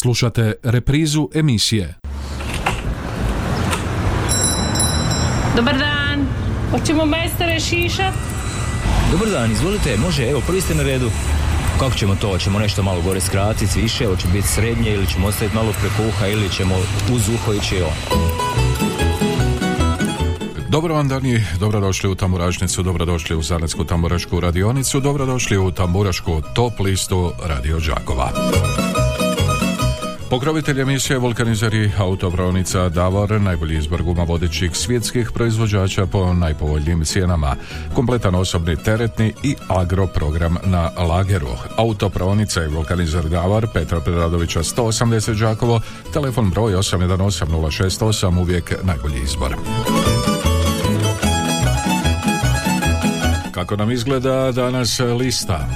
Slušate reprizu emisije. Dobar dan, hoćemo majstore šišat? Dobar dan, izvolite, može, evo, prvi ste na redu. Kako ćemo to? Hoćemo nešto malo gore skratiti, više, hoće biti srednje ili ćemo ostaviti malo preko uha ili ćemo uz uho ići i Dobro vam dani, dobrodošli u Tamburašnicu, dobrodošli u Zanetsku tamburašku radionicu, dobrodošli u Tamburašku top listu Radio Đakova. Pokrovitelj emisije vulkanizeri Autobraonica Davor, najbolji izbor guma vodećih svjetskih proizvođača po najpovoljnijim cijenama. Kompletan osobni, teretni i agro program na lageru. Autobraonica i vulkanizer Davor, Petra Preradovića 180 Đakovo, telefon broj 818 068, uvijek najbolji izbor. Kako nam izgleda danas lista?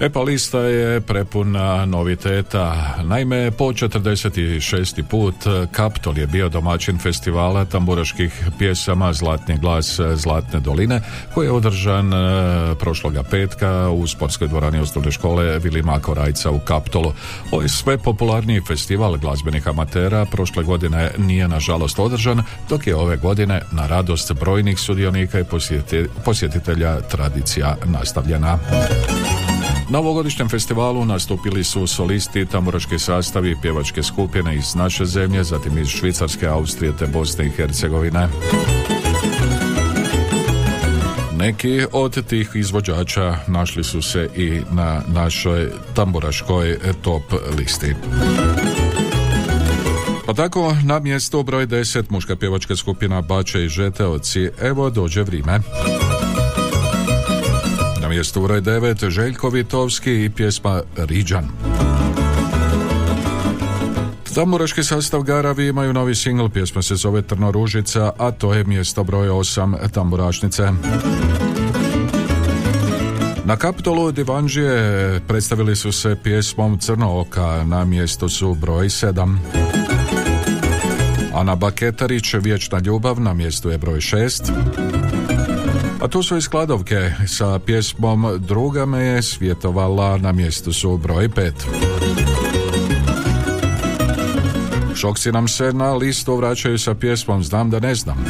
Epa lista je prepuna noviteta. Naime, po 46. put Kaptol je bio domaćin festivala tamburaških pjesama Zlatni glas Zlatne doline, koji je održan prošloga petka u sportskoj dvorani osnovne škole Vilima Korajca u Kaptolu. Ovaj sve popularniji festival glazbenih amatera prošle godine nije nažalost održan, dok je ove godine na radost brojnih sudionika i posjetitelja tradicija nastavljena. Na ovogodišnjem festivalu nastupili su solisti, tamburaški sastavi, pjevačke skupine iz naše zemlje, zatim iz Švicarske, Austrije te Bosne i Hercegovine. Neki od tih izvođača našli su se i na našoj tamburaškoj top listi. Pa tako, na mjesto broj 10 muška pjevačka skupina Bače i Žeteoci, evo dođe vrijeme. Na mjestu broj 9 Željko Vitovski i pjesma Riđan. Tamburaški sastav Garavi imaju novi singl, pjesma se zove Trnoružica, a to je mjesto broj 8 Tamburašnice. Na Kapitolu Divanđije predstavili su se pjesmom Crnooka, na mjestu su broj 7. Ana Baketarić, Vječna ljubav, na mjestu je broj 6. A tu su i skladovke sa pjesmom Druga me je svjetovala, na mjestu su broj 5. Šokci nam se na listu vraćaju sa pjesmom Znam da ne znam.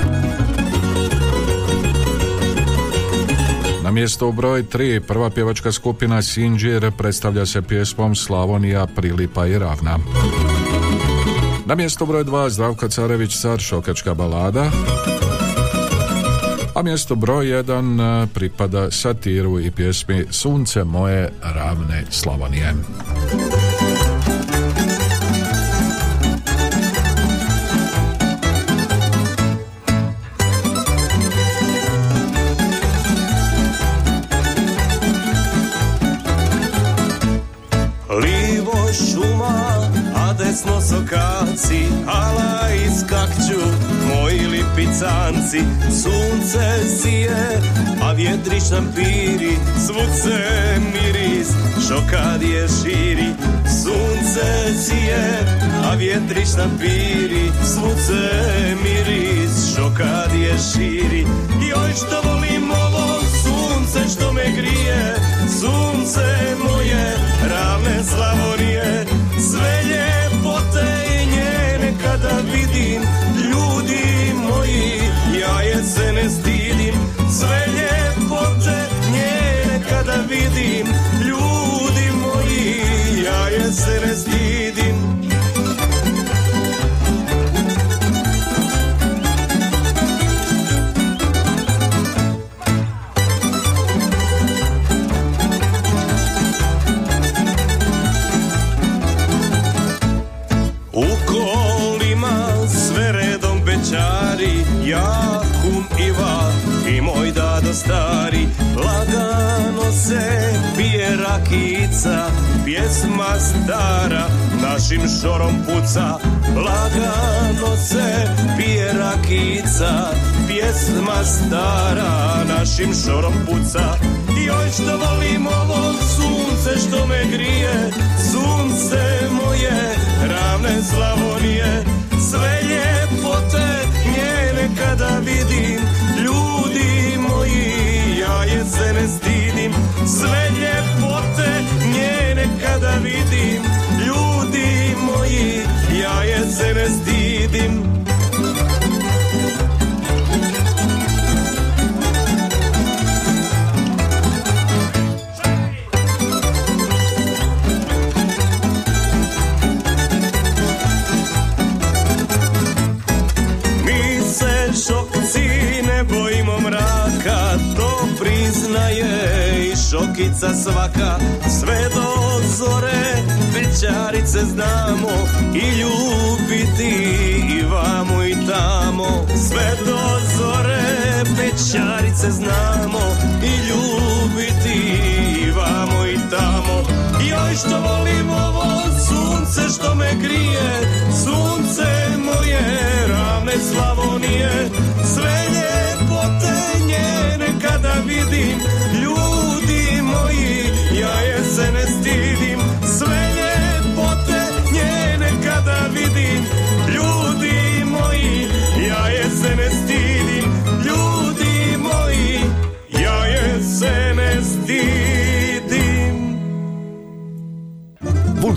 Na mjestu broj 3 prva pjevačka skupina Sinđir predstavlja se pjesmom Slavonija, Prilipa i Ravna. Na mjestu broj 2 Zdravko Carević, Car, šokačka balada. A mjesto broj 1 pripada Satiru i pjesmi Sunce moje ravne Slavonije. Livo šuma, a desno sokaci, ala iskakću moji lipicanci. Sunce sije, a vjetrić nam piri, svud se miris šokadije širi. Sunce sije, a vjetrić nam piri, svud se miris šokadije širi. Joj što volim ovo sunce što me grije, sunce moje ravne Slavonije. Sve ljepote njene kada vidim, ja je se ne stidim, sve ljepote nje kada vidim, ljudi moji, ja je se ne stidim. U kolima sve redom bečari, ja i moj dado stari. Lagano se pije rakica, pjesma stara našim šorom puca. Lagano se pije rakica, pjesma stara našim šorom puca. Joj što volim ovo sunce što me grije, sunce moje ravne Slavonije. Sve ljepote njene kada vidim, ljudi moji, ja je se ne stidim. Sve ljepote njene kada vidim, ljudi moji, ja je se ne stidim. Šokica svaka, sve do zore, večarice znamo, i ljubiti i vamo i tamo. Sve do zore, večarice znamo, i ljubiti i vamo i tamo. Joj što volim ovo sunce što me grije, sunce moje ravne Slavonije. Sve ljepote njene kada vidim, ja je se ne stidim, sve ljepote njene kada vidim, ljudi moji, ja je se ne stidim, ljudi moji, ja je se ne stidim.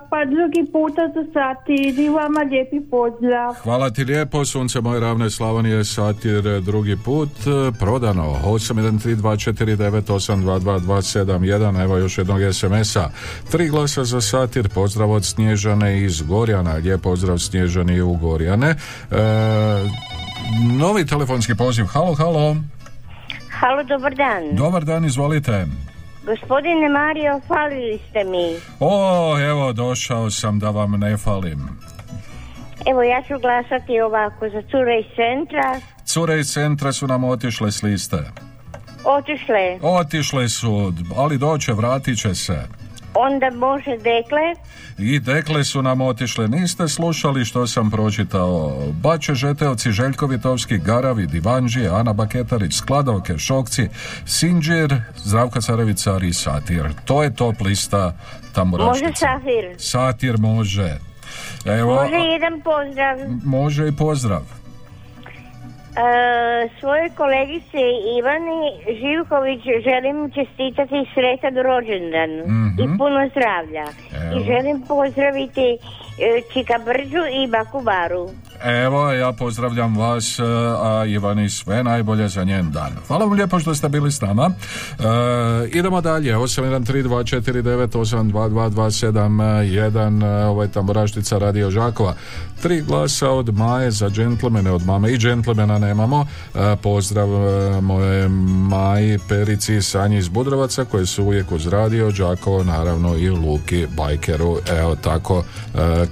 Pa drugi puta za satir, vama lijepi pozdrav. Hvala ti lijepo, sunce moje ravne Slavonije, satir drugi put, prodano. 813249822271, evo još jednog SMS-a. 3 glasa za satir, pozdrav od Snježane iz Gorjana, lijep pozdrav Snježani u Gorjane. Novi telefonski poziv, halo, halo. Halo, dobar dan. Dobar dan, izvolite. Gospodine Mario, falili ste mi. O, evo, došao sam da vam ne falim. Evo, ja ću glasati ovako za cure iz centra. Cure iz centra su nam otišle s liste. Otišle? Otišle su, ali doće, vratit će se. Onda može dekle? I dekle su nam otišle. Niste slušali što sam pročitao. Bače, Žeteoci, Željko Vitovski, Garavi, Divanđije, Ana Baketarić, Skladovke, Šokci, Sinđir, Zdravka Carevicar i Satir. To je top lista tamburašnica. Može Satir? Satir može. Evo, može jedan pozdrav. Može i pozdrav. Svoje kolegice Ivani Živković želim čestitati sretan rođendan, mm-hmm, i puno zdravlja. Evo. I želim pozdraviti Čika Brđu i Baku Baru. Evo, ja pozdravljam vas, a Ivani sve najbolje za njen dan. Hvala vam lijepo što ste bili s nama. Idemo dalje, 813249822271, ovo je tamburaštica Radio Žakova. 3 glasa od Maje za džentlmene, od mame i džentlmena nemamo. Pozdrav moje Maji, Perici i Sanji iz Budrovaca, koje su uvijek uz Radio Žakovo, naravno i Luki Bajkeru. Evo tako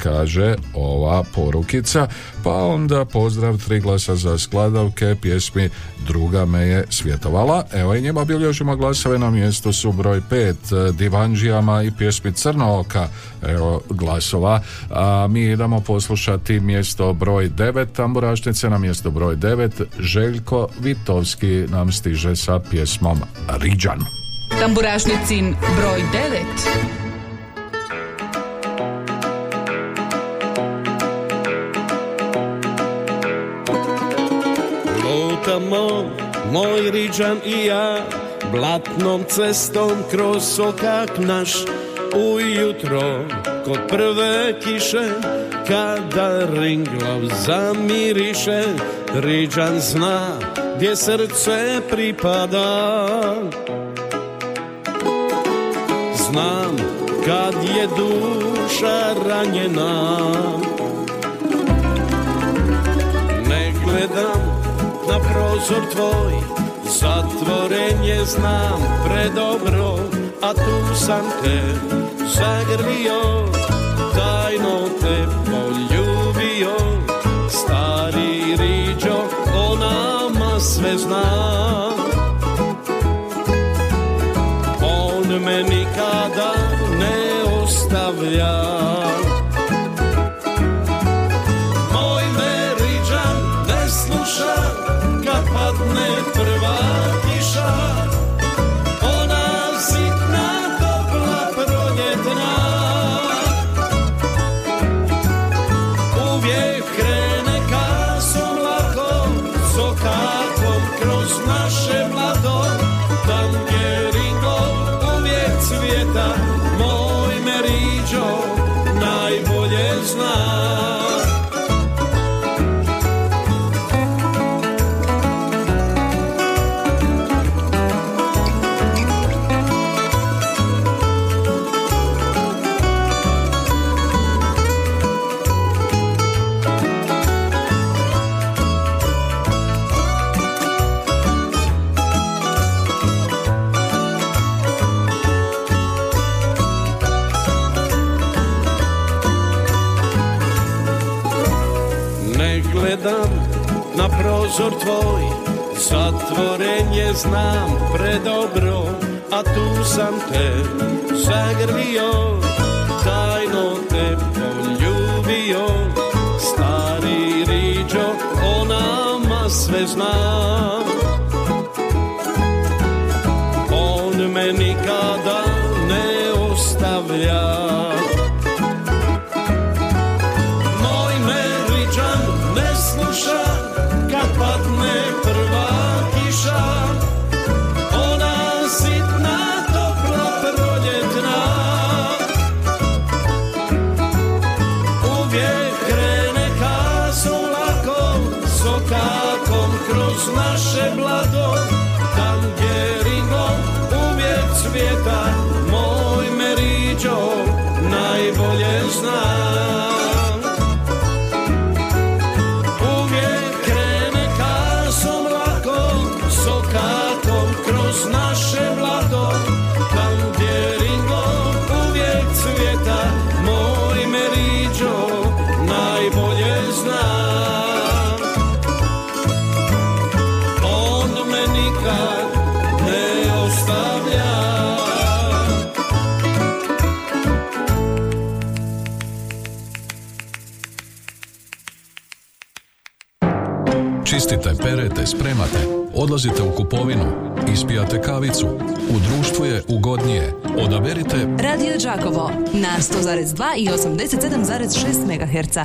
kaže ova porukica. Pa onda pozdrav, 3 glasa za Skladavke, pjesmi Druga me je svjetovala. Evo i njima bilježimo glasove, na mjestu su broj 5, Divanđijama i pjesmi Crnooka, evo glasova. A mi idemo poslušati mjesto broj 9, tamburašnice na mjesto broj 9, Željko Vitovski nam stiže sa pjesmom Riđan. Tamburašnicin broj 9. Lutamo, moj Riđan i ja, blatnom cestom kroz sokak naš. Ujutro, kod prve kiše, kada ringlav zamiriše, Riđan zna gdje srce pripada. Znam kad je duša ranjena, ne gledam na prozor tvoj, zatvoren je, znam predobro, a tu sam te zagrlio, tajno te poljubio, stari Riđo, o nama sve zna. On me nikada ne ostavlja. Moj me Riđan ne sluša, padne prva kiša, ona sitna, topla, proljetna, uvijek krene kasom lako, sokakom kroz naše blago, tam je ringom uvijek cvjeta, moj me Riđo najbolji. gledam na prozor tvoj, zatvoren je znam predobro, a tu sam te zagrlio, tajno te poljubio, stari riđo, o nama sve znam. On me nikada ne ostavlja. Čistite, perete, spremate, odlazite u kupovinu, ispijate kavicu, u društvu je ugodnije. Odaberite Radio Đakovo na 100,2 i 87,6 MHz.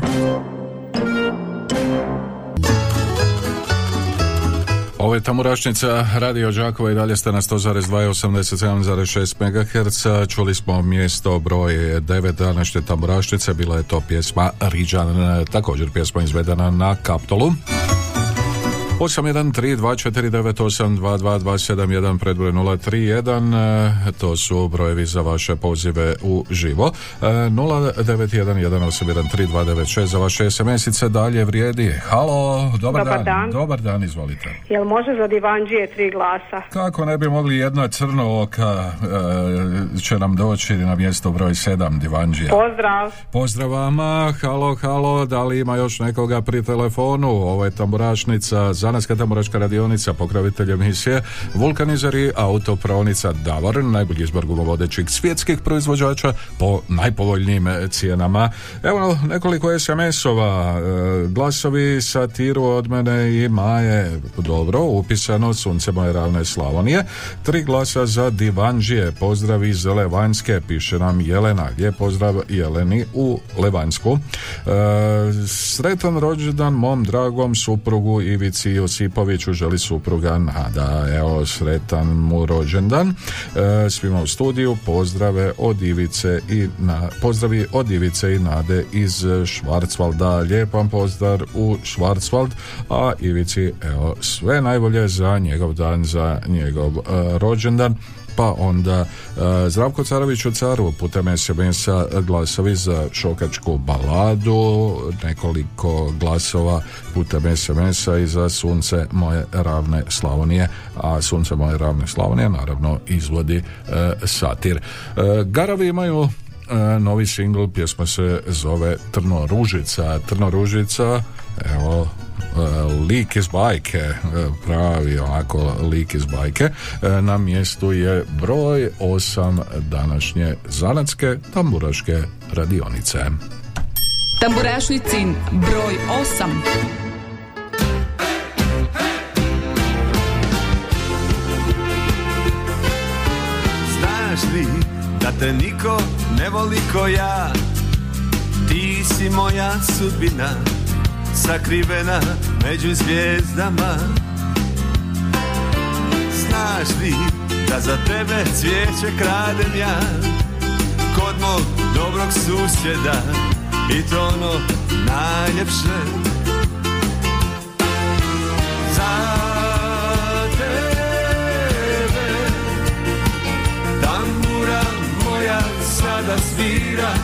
Ovo je Tamburašnica, Radio Đakova, i dalje ste na 100,2 i 87,6 MHz. Čuli smo mjesto broj 9 današnje Tamburašnice, bila je to pjesma Riđan, također pjesma izvedena na Kaptolu. 813-249-822-271 predbroj 031, to su brojevi za vaše pozive u živo. 091-1813-296 za vaše SMS-ice dalje vrijedi. Halo, dobar dan. Dobar dan, izvolite. Jel može za divanđije 3 glasa? Kako ne bi mogli, jedna crno oka će nam doći na mjesto broj 7 divanđija. Pozdrav. Pozdrav vama, halo, da li ima još nekoga pri telefonu? Ovo je Tamburašnica, Zanatska tamburaška radionica, pokrovitelj emisije vulkanizeri, autopravnica Davor, najbolji izbor gumovodećih svjetskih proizvođača po najpovoljnijim cijenama. Evo nekoliko SMS-ova, glasovi satiru od mene i Maje, dobro, upisano sunce moje ravne Slavonije, 3 glasa za divanđije, pozdrav iz Levanjske, piše nam Jelena, lijep pozdrav Jeleni u Levanjsku. Sretan rođendan mom dragom suprugu Ivici Josipoviću, želi supruga Nada. Evo, sretan mu rođendan. Svima u studiju pozdrave od Ivice i pozdravi od Ivice i Nade iz Švarcvalda. Lijep vam pozdrav u Švarcvald, a Ivici evo sve najbolje za njegov dan, za njegov rođendan. Pa onda Zdravko Carović u Caru putem SMS-a, glasovi za šokačku baladu, nekoliko glasova putem SMS-a i za sunce moje ravne Slavonije, a sunce moje ravne Slavonije naravno izvodi satir. Garavi imaju novi singl, pjesma se zove Trnoružica, evo lik iz bajke, pravi onako lik iz bajke. Na mjestu je broj 8 današnje zanatske tamburaške radionice. Tamburašnicin broj 8. Znaš li da te niko ne voli ko ja? Ti si moja sudbina, sakrivena među zvijezdama. Znaš li da za tebe cvijeće kradem ja kod mog dobrog susjeda, i to ono najljepše. Za tebe tambura moja sada svira,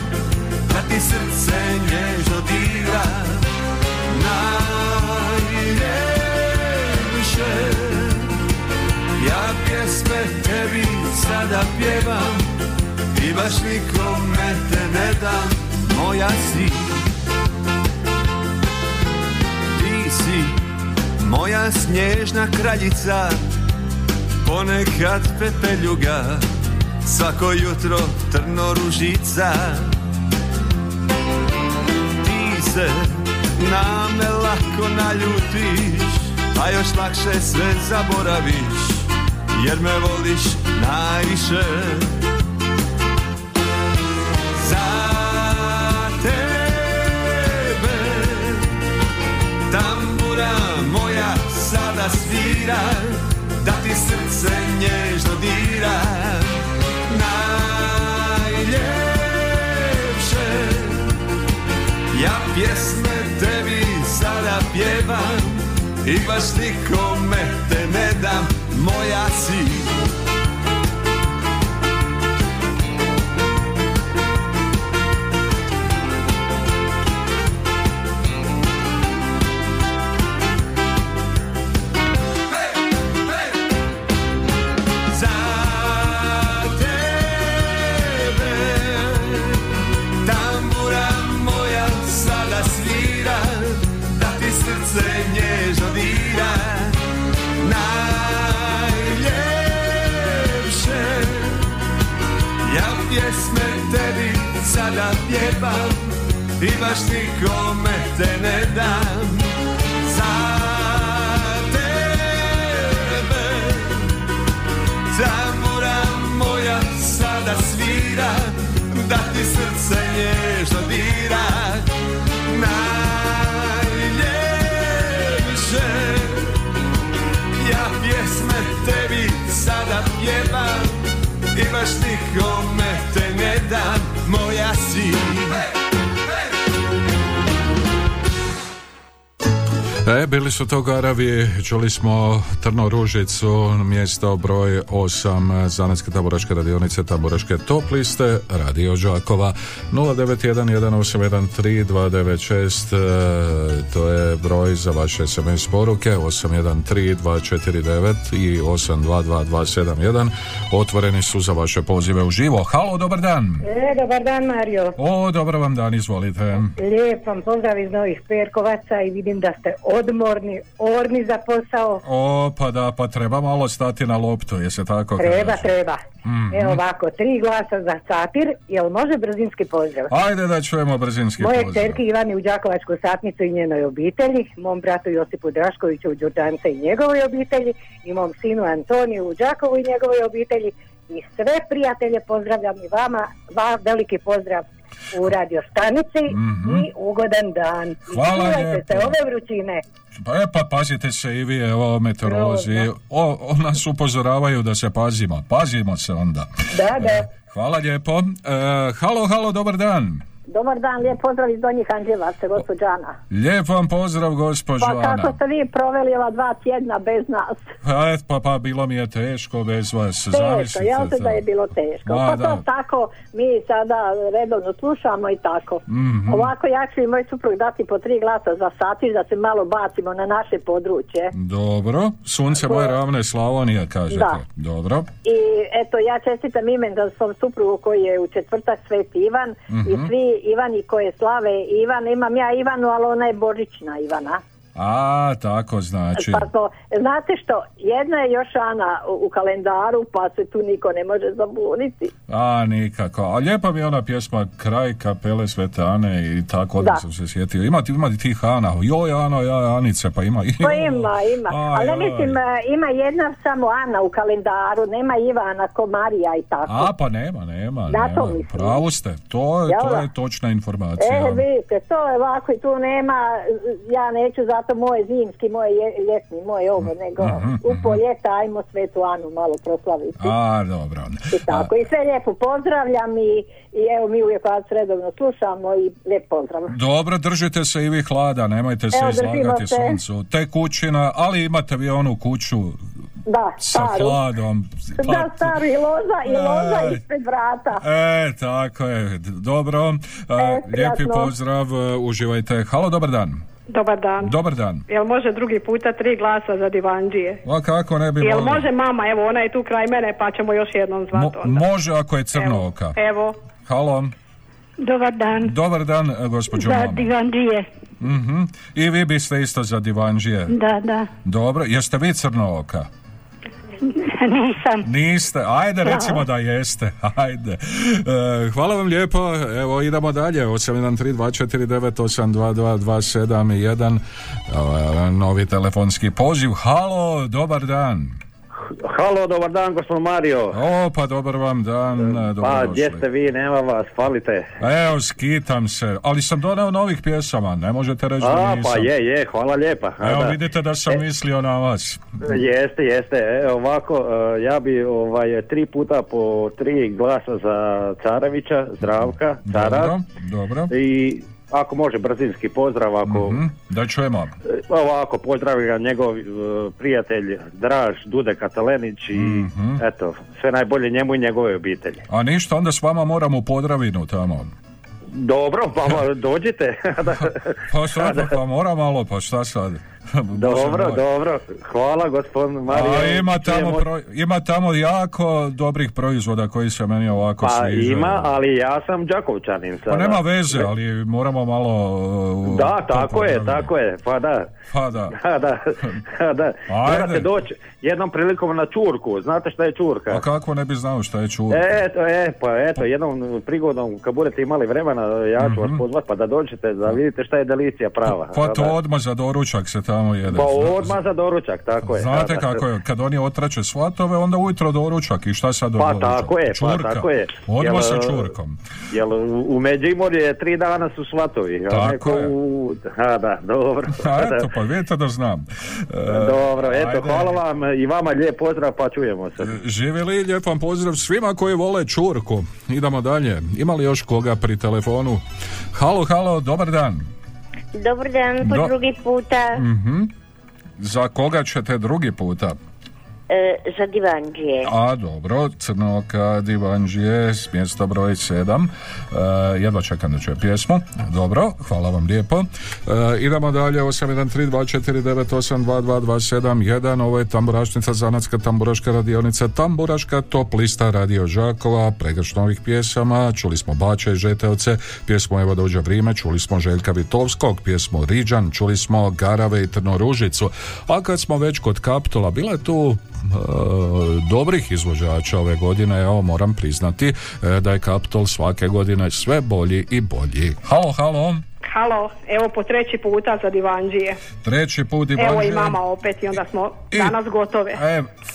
da ti srce nježno dira. Najljepše ja pjesme tebi sada pjevam, i baš nikome te ne dam, moja si. Ti moja snježna kraljica, ponekad pepeljuga, svako jutro trnoružica. Ti se na me lako naljutiš, a još lakše sve zaboraviš, jer me voliš najviše. Za tebe tambura moja sada svira, da ti srce nježno dira. Najljepše ja pjesme tebi sada pjevam, i baš nikome te ne dam, moja si. Hey, hey. Za tebe tambura moja sada svira, da ti srce nježno dira. Najljepše ja pjesme tebi sada pjevam, i baš nikome te ne dam. Za tebe tambura moja sada svira, da ti srce nježno dira. Najljepše ja pjesme tebi sada pjevam, i baš nikome te ne dam, moja si. Bili su to Garavi, čuli smo Trnoružicu, mjesto broj 8 Zanetske tamburaške radionice, tamburaške top liste Radio Đakova. 0911813 296, to je broj za vaše SMS poruke, 813249 i 822271 otvoreni su za vaše pozive u živo. Halo, dobar dan. Dobar dan, Mario. Dobar vam dan, izvolite. Lijep vam pozdrav iz Novih Perkovaca i vidim da ste odmorni, orni za posao. Pa da, pa treba malo stati na loptu, je se tako kaže. Treba. Mm-hmm. Evo ovako, 3 glasa za Sapir, jel može brzinski pozdrav? Ajde da čujemo brzinski moje pozdrav. Moje čerki Ivani u Đakovačku satnicu i njenoj obitelji, mom bratu Josipu Draškoviću u Đurđance i njegovoj obitelji, i mom sinu Antoniju u Đakovu i njegovoj obitelji, i sve prijatelje pozdravljam, i vama veliki pozdrav u radio stanici, i ugodan dan. Hvala lijepo. Se ove vrućine. Pa pazite se i vi, evo meteorolozi, nas upozoravaju da se pazimo. Pazimo se onda. Da. Hvala lijepo. Halo, dobar dan. Dobar dan, lijep pozdrav iz Donjih Anđevaca, gospođa Ana. Lijep vam pozdrav, gospođo Ana. Pa kako ste vi proveli ova 2 tjedna bez nas? Pa bilo mi je teško bez vas. Teško, jel se da je bilo teško? To tako, mi sada redovno slušamo i tako. Mm-hmm. Ovako, ja ću i moj suprug dati po 3 glasa za Satir, da se malo bacimo na naše područje. Dobro, sunce moje ravne Slavonije, kažete. Da. Dobro. I eto, ja čestitam imen za svom suprugu koji je u četvrtak Sveti Ivan, i svi Ivani koje slave Ivan, imam ja Ivanu, ali ona je božićna Ivana. A, tako znači. Pa to, znate što, jedna je još Ana u kalendaru, pa se tu niko ne može zabuniti. A, nikako. A lijepa mi je ona pjesma Kraj kapele Svete Ane i tako da sam se sjetio. Ima tih Ana, joj Ana, ja Anice, pa ima. Pa ima. Ali mislim, ima jedna samo Ana u kalendaru, nema Ivana ko Marija i tako. A, pa nema. Da, to mislim. Pravo ste, to je točna informacija. Vidite, to je ovako i tu nema, ja neću zato moj zimski, moj ljetni, moj ovo, nego upo ljeta ajmo Svetu Anu malo proslaviti. A, dobro. I tako, i sve lijepo pozdravljam i evo mi uvijek vas redovno slušamo i lijep pozdrav. Dobro, držite se i vi hlada, nemojte se izlagati suncu. Te kućina, ali imate vi onu kuću sa hladom. Da, staru i loza ispred vrata. Tako je, dobro. Lijepi pozdrav, uživajte. Halo, dobar dan. Dobar dan. Jel može drugi puta 3 glasa za Divanđije? A kako ne bi mogla? Jel može mama, evo ona je tu kraj mene, pa ćemo još jednom zvati onda. Može ako je crno oka. Evo. Halo. Dobar dan. Dobar dan, gospođo mama. Za Divanđije. Mm-hmm. I vi biste isto za divanđije? Da, da. Dobro, jeste vi crnooka? Nisam. Niste, ajde recimo da jeste, ajde. Hvala vam lijepo, evo idemo dalje, 813-249-822-271, novi telefonski poziv. Halo, dobar dan. Halo, dobar dan, gospodin Mario. O, pa dobar vam dan. Pa, gdje ste vi, nema vas, falite. Evo, skitam se, ali sam donao novih pjesama, ne možete reći da nisam. Pa je, hvala lijepa. Evo, da. Vidite da sam mislio na vas. Jeste, ovako, ja bi 3 puta po 3 glasa za Carevića, Zdravka, Cara. Dobro. I... ako može, brzinski pozdrav, ako... Mm-hmm. Da čujemo. Ovako, pozdravi ga njegov prijatelj Draž, Dude Katalenić i eto, sve najbolje njemu i njegove obitelji. A ništa, onda s vama moramo u Podravinu tamo. Dobro, pa dođite. Pa sad, pa mora malo, pa šta sad? Dobro, hvala gospodin Marijan. A ima tamo jako dobrih proizvoda koji se meni ovako sviđaju. Pa ima, ali ja sam Đakovčanin. Pa nema veze, ali moramo malo... Da, tako je, pa da. Da. Morate doći jednom prilikom na Čurku, znate šta je Čurka? A kako ne bi znao šta je Čurka? Eto, jednom prigodom, kad budete imali vremena, ja ću vas pozvati pa da dođete, da vidite šta je delicija prava. Pa to odmah za doručak se tamo jede. Pa odmah za doručak, tako je. Znate kako je, kad oni otrače svatove, onda ujutro doručak i šta sad doručak? Pa tako je. Odmah sa Čurkom. Jel u Međimorju je 3 dana su svatovi. Tako je. Dobro. Eto, pa vidite da znam. Dobro, hvala vam i vama lijep pozdrav, pa čujemo se. Živjeli, lijep vam pozdrav svima koji vole Čurku. Idemo dalje. Ima li još koga pri telefonu? Halo, dobar dan. Dobar dan, po drugi puta. Mm-hmm. Za koga ćete drugi puta? Za divanđije. A, dobro, crnooka divanđije s mjesta broj 7. Jedva čekam da čuje pjesmu. Dobro, hvala vam lijepo. Idemo dalje, 813-249-822-271. Ovo je Tamburašnica, zanatska tamburaška radionica Tamburaška, top lista Radio Žakova, pregršt novih pjesama. Čuli smo Bače i Žeteoce, pjesmu Evo dođe vrijeme, čuli smo Željka Vitovskog, pjesmu Riđan, čuli smo Garave i Trnoružicu. A kad smo već kod Kaptola, bila je tu dobrih izvođača ove godine, evo moram priznati da je Kaptol svake godine sve bolji i bolji. Halo, evo po 3. puta za divanđije. 3. put divanđije. Evo i mama opet i onda smo danas gotove.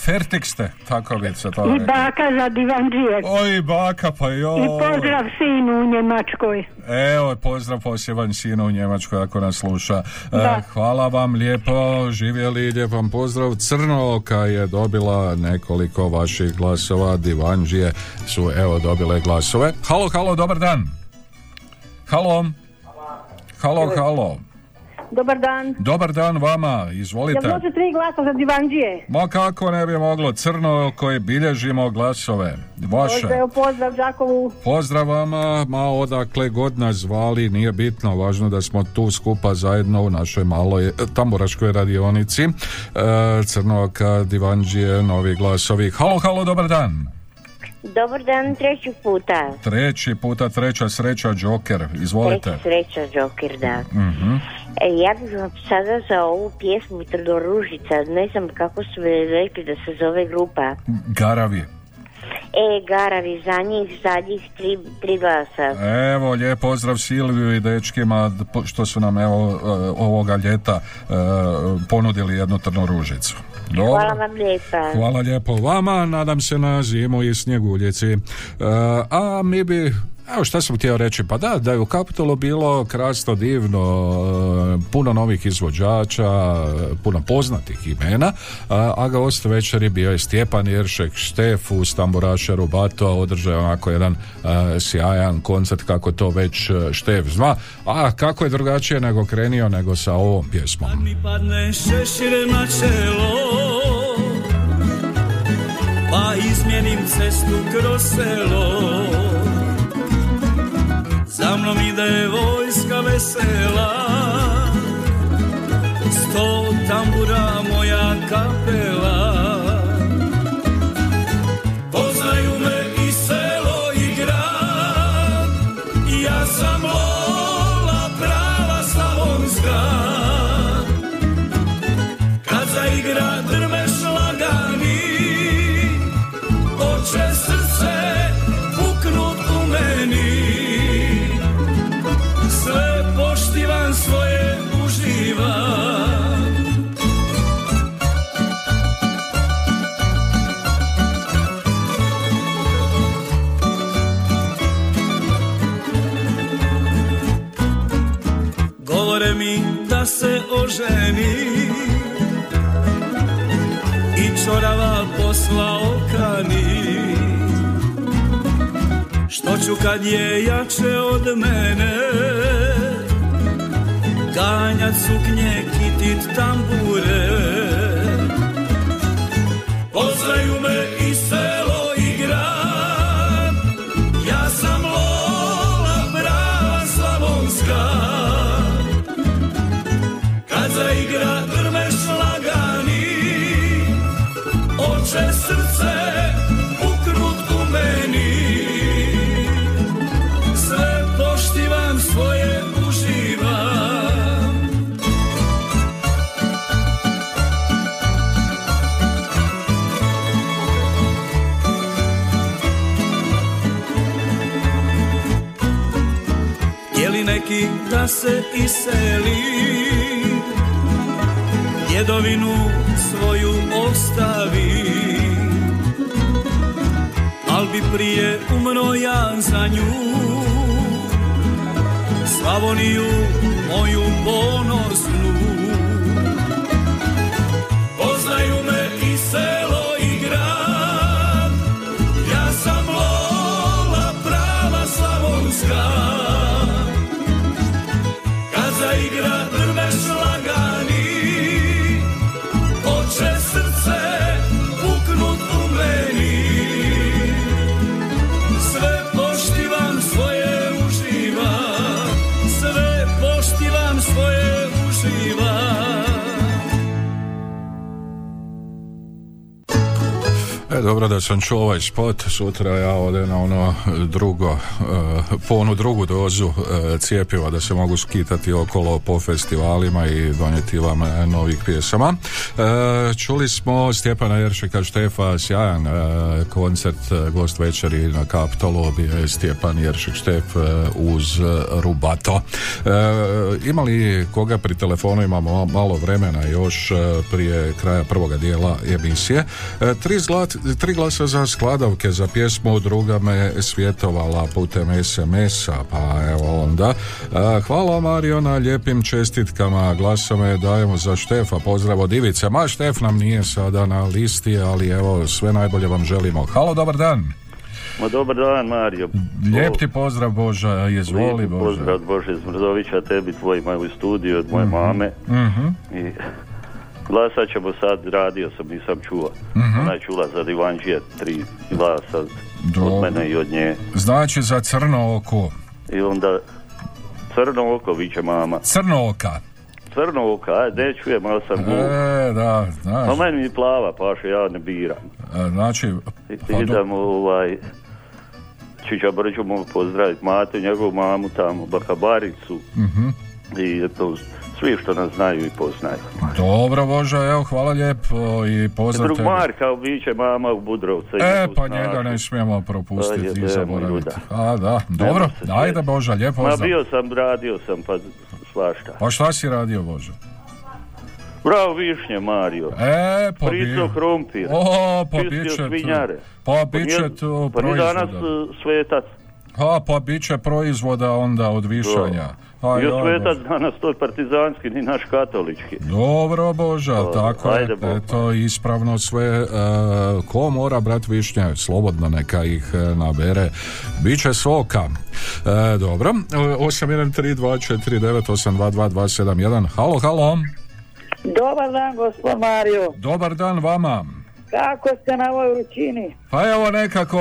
Fertik ste, tako bi se to rekao. I baka za divanđije. Oj, baka, pa joj. I pozdrav sinu u Njemačkoj. Evo, pozdrav poseban sinu u Njemačkoj ako nas sluša. Hvala vam lijepo, živjeli, lijep vam pozdrav. Crnooka je dobila nekoliko vaših glasova, divanđije su evo dobile glasove. Halo, dobar dan. Halo. Dobar dan vama, izvolite. Jel može 3 glasa za divanđije? Ma kako ne bi moglo, crno koje bilježimo glasove. Vaše. Pozdrav Đakovu. Pozdrav vama, ma odakle god nas zvali, nije bitno, važno da smo tu skupa zajedno u našoj maloj tamburaškoj radionici. Crnoka, divanđije, novi glasovi. Halo, dobar dan. Dobar dan, 3. puta. 3. puta, 3. sreća Joker, izvolite. 3. sreća Joker, da. Mm-hmm. Ja bih vam sada za ovu pjesmu Trnoružica, ne znam kako su mi rekli da se zove grupa. Garavi. Garavi, za njih zadnjih 3 glasa. Evo, lijep pozdrav Silviju i dečkima što su nam evo ovoga ljeta ponudili jednu Trnoružicu. Dobro. Hvala vam lijepa. Hvala lijepo vama, nadam se na zimu i snjeguljici. A mi bi... Evo šta sam htio reći, pa da je u Kapitolu bilo krasno, divno, puno novih izvođača, puno poznatih imena, a gost večeri bio je Stjepan Jeršek, Štefus, tamburaša Rubato, održao onako jedan sjajan koncert kako to već Štef zna, a kako je drugačije nego krenio nego sa ovom pjesmom. Kad mi padne šešire na čelo, pa izmjenim cestu kroz selo, za mnom ide vojska vesela, 100 tambura moja kapela. Poznaju me i selo i grad, ja sam lola prava Slavonska. da se oženi i čorava posla okani. Što ću kad je jače od mene, ganjat suknje, kitit tambure. Poznaju me i selo i grad, ja sam Lola prava slavonska. Kad zaigra drmeš lagani, oče srce ukrutku meni. Sve poštivam, svoje uživam. Je li neki da se iseli, djedovinu svoju ostavi, al bi prije umro ja za nju, Slavoniju moju ponosnu. Poznaju me i selo i grad, ja sam Lola prava slavonska. Kad zaigra drveš lagani, oče srce puknut u meni. Sve poštivam, svoje uživam. Sve poštivam, svoje uživam. Dobro da sam čuo ovaj spot. Sutra ja ode na ono drugo, po onu drugu dozu cijepiva, da se mogu skitati okolo po festivalima i donijeti vam novih pjesama. Čuli smo Stjepana Jeršeka Štefa, sjajan koncert, gost večeri na Kaptolu bio je Stjepan Jeršek Štef uz Rubato. Imali koga pri telefonu, imamo malo vremena još prije kraja prvoga dijela emisije. Tri glasa za skladavke za pjesmu Druga me svjetovala putem SMS-a, pa evo onda. Hvala Mario na lijepim čestitkama, glasove dajemo za Štefa, pozdrav od Ivice. Ma Štef nam nije sada na listi, ali evo sve najbolje vam želimo. Halo, dobar dan. Ma dobar dan Mario. Lijep ti pozdrav Boža, izvoli Boža. Pozdrav od Bože Zmrzovića, tebi, tvojima u studiju, od moje mame. I... glasa ćemo sad, radio sam, nisam čuo. Ona je čula za Divanđije, 3 glasa od mene i od nje. Znači za Crno oko. I onda Crno oko viće mama. Crno oka. Crno oka, ne čujem, ali sam gul. Da, znaš. No meni mi plava, paša, ja ne biram. Znači... idemo Čičabrđu mogu pozdraviti Matu, njegovu mamu tamo, Bakabaricu. I to... svi što nas znaju i poznaju. Dobro Boža, evo hvala lijepo i pozdrav tebi. Drug Marka obiće mama u Budrovce. Pa njega ne smijemo propustiti i zaboraviti. A da, dobro, ajde Boža, lijep pozdrav. Ma bio sam, radio sam, pa svašta. Pa šta si radio Boža? Bravo višnje Mario. Prico krompir. Pistio svinjare. Pa biće tu proizvoda. Pa ni danas svetac. Pa biće proizvoda onda od višanja. I od svetac danas to je partizanski, ni naš katolički. Dobro Boža, tako je, eto, ispravno sve. Ko mora brat višnje, slobodno neka ih nabere. Biće soka. Dobro, 813249822271. Halo, halo. Dobar dan gospod Mario. Dobar dan vama. Kako ste na ovoj vrućini? Pa evo nekako,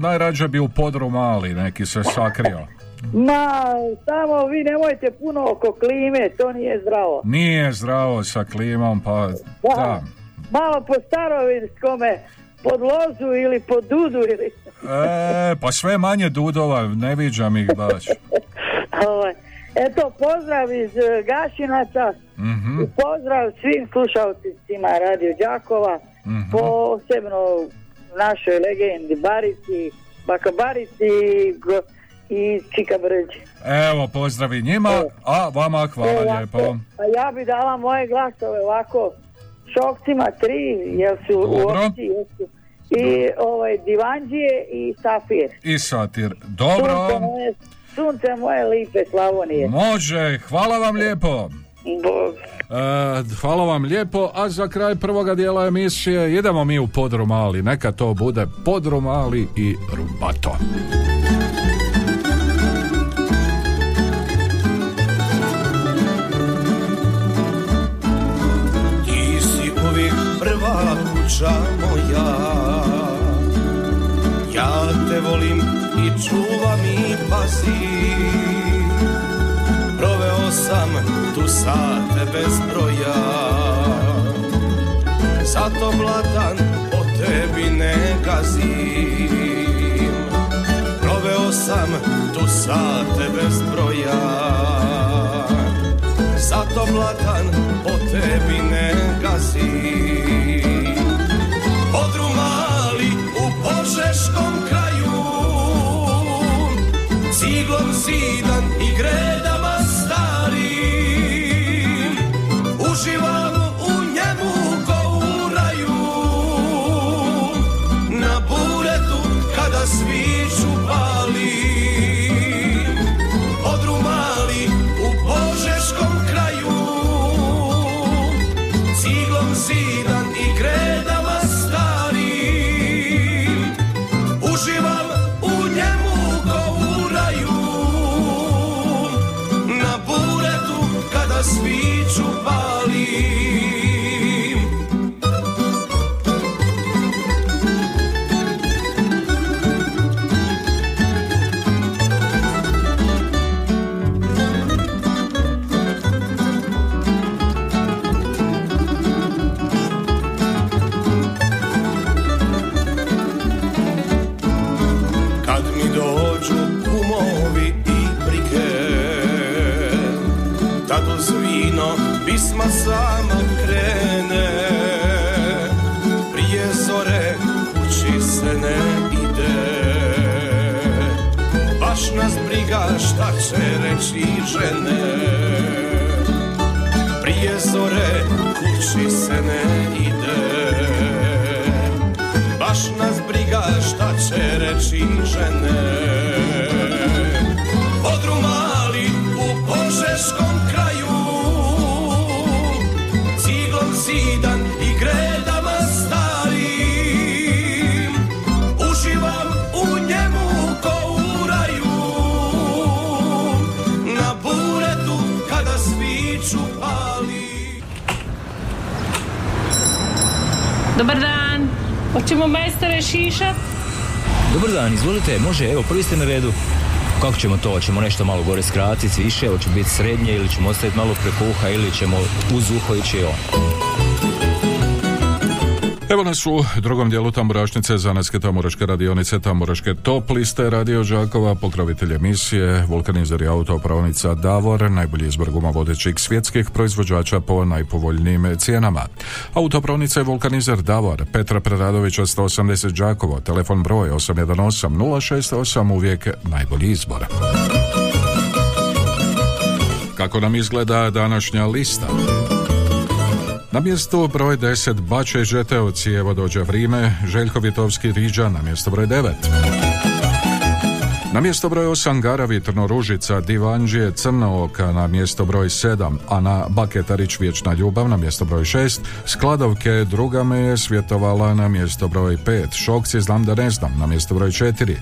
najrađe bi u podrum, ali neki se sakrio. Ma, samo vi nemojte puno oko klime, to nije zdravo. Nije zdravo sa klimom, pa da. Malo po starovinskome, pod lozu ili pod dudu ili... pa sve manje dudova, ne viđam ih baš. Eto, pozdrav iz Gašinaca, pozdrav svim slušalcima Radio Đakova, posebno našoj legendi Barici, Bakabarici i Čikabrđi. Evo, pozdravi njima, a vama hvala lijepo. A ja bi dala moje glasove ovako Šokcima 3, jer su uopći, i Divanđije i Safir. I Satir, dobro. Sunce moje lipe Slavonije. Može, hvala vam lijepo. Bog. Hvala vam lijepo. A za kraj prvoga dijela emisije idemo mi u Podrum Ali. Neka to bude Podrum Ali i Rumbato. Ti si uvijek prva kuća moja, ja te volim i čuvam i pazim. Proveo sam tu sate bez broja, zato mlatan o tebi ne gazim. Proveo sam tu sate bez broja, zato mlatan o tebi ne gazim. Podrum Ali u požeškom kraju, ciglom zidan i gredama starim, uživam u njemu ko u raju, na buretu kada sviću palim. Podrum Ali u požeškom kraju, ciglom zidan i gredama starim, uživam u njemu ko u raju, kada sviću palim. Kad mi dođu kumovi i prike, tad uz vino pisma sama krene, prije zore kući se ne ide, baš nas briga šta će reći žene. Prije zore kući se ne ide, baš nas briga šta će reći žene. Podrum Ali u požeškom kraju, ciglom zidan i gredama starim, uživam u njemu ko u raju, na buretu kada sviću pali. Dobar dan, hoćemo majstore šišat? Dobar dan, izvolite, može, evo, prvi ste na redu. Kako ćemo to? Hoćemo nešto malo gore skratiti, više, hoće biti srednje ili ćemo ostaviti malo prekuha ili ćemo uz uho ići on? Evo nas u drugom dijelu Tamburašnice, zanatske tamburaške radionice, Tamburaške top liste Radio Đakova, pokrovitelj emisije, vulkanizer i autopravnica Davor, najbolji izbor guma vodećih svjetskih proizvođača po najpovoljnijim cijenama. Autopravnica i vulkanizer Davor, Petra Preradovića 180 Đakovo, telefon broj 818 068, uvijek najbolji izbor. Kako nam izgleda današnja lista? Na mjesto broj 10 Bače Žeteoci, evo dođe vrijeme, Željko Vitovski Riđa na mjesto broj 9. Na mjesto broj 8 Garavi Trnoružica, Divanđije Crnooka na mjesto broj 7, Ana Baketarić Vječna ljubav na mjesto broj 6, Skladovke Druga me je svjetovala na mjesto broj 5, Šokci Znam da ne znam na mjesto broj 4,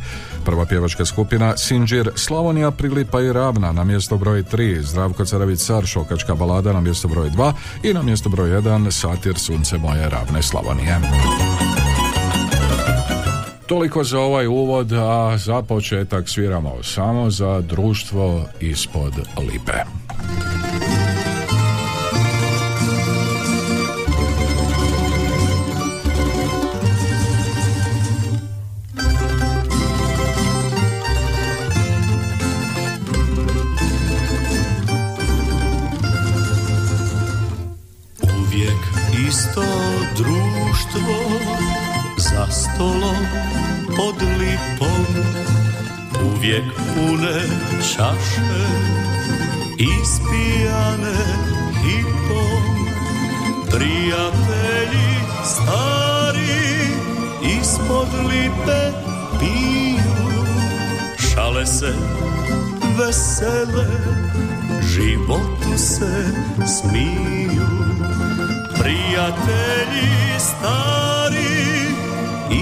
prva pjevačka skupina Sinđir Slavonija Prilipa i Ravna na mjesto broj 3, Zdravko Caravić Car Šokačka balada na mjesto broj 2 i na mjesto broj 1 Satir Sunce moje ravne Slavonije. Toliko za ovaj uvod, a za početak sviramo samo za društvo ispod lipe. Uvijek isto društvo za stolom pod lipom, uvijek pune čaše ispijane hipom, prijatelji stari ispod lipe piju, šale se, vesele, životu se smiju, prijatelji stari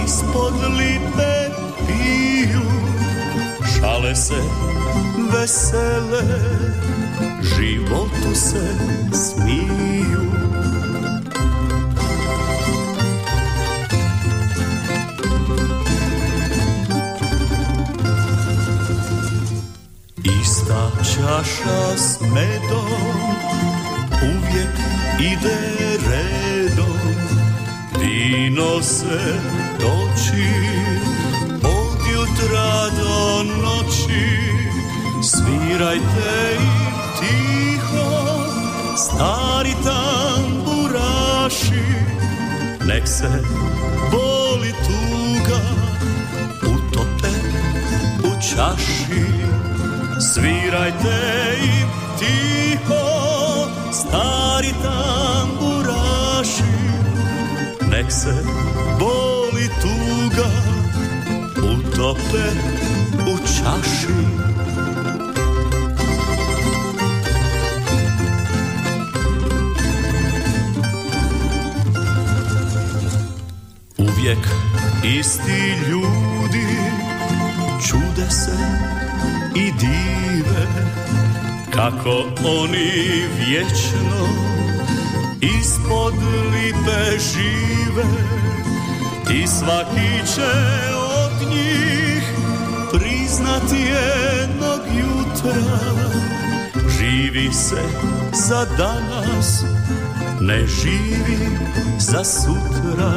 ispod lipe piju, šale se, vesele, životu se smiju. Ista čaša s medom uvijek ide redom, vino se toči od jutra do noći. Svirajte im tiho, stari tamburaši, nek se boli tuga utope u čaši. Svirajte im tiho, stari tamburaši, nek se boli tuga utope u čaši. Uvijek isti ljudi čude se i dive, kako oni vječno ispod lipe žive, i svaki će od njih priznati jednog jutra, živi se za danas, ne živi za sutra,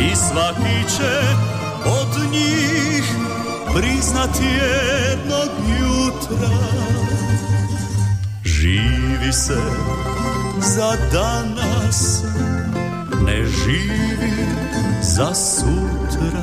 i svaki će od njih priznati jednog jutra, živi se za danas, ne živi za sutra.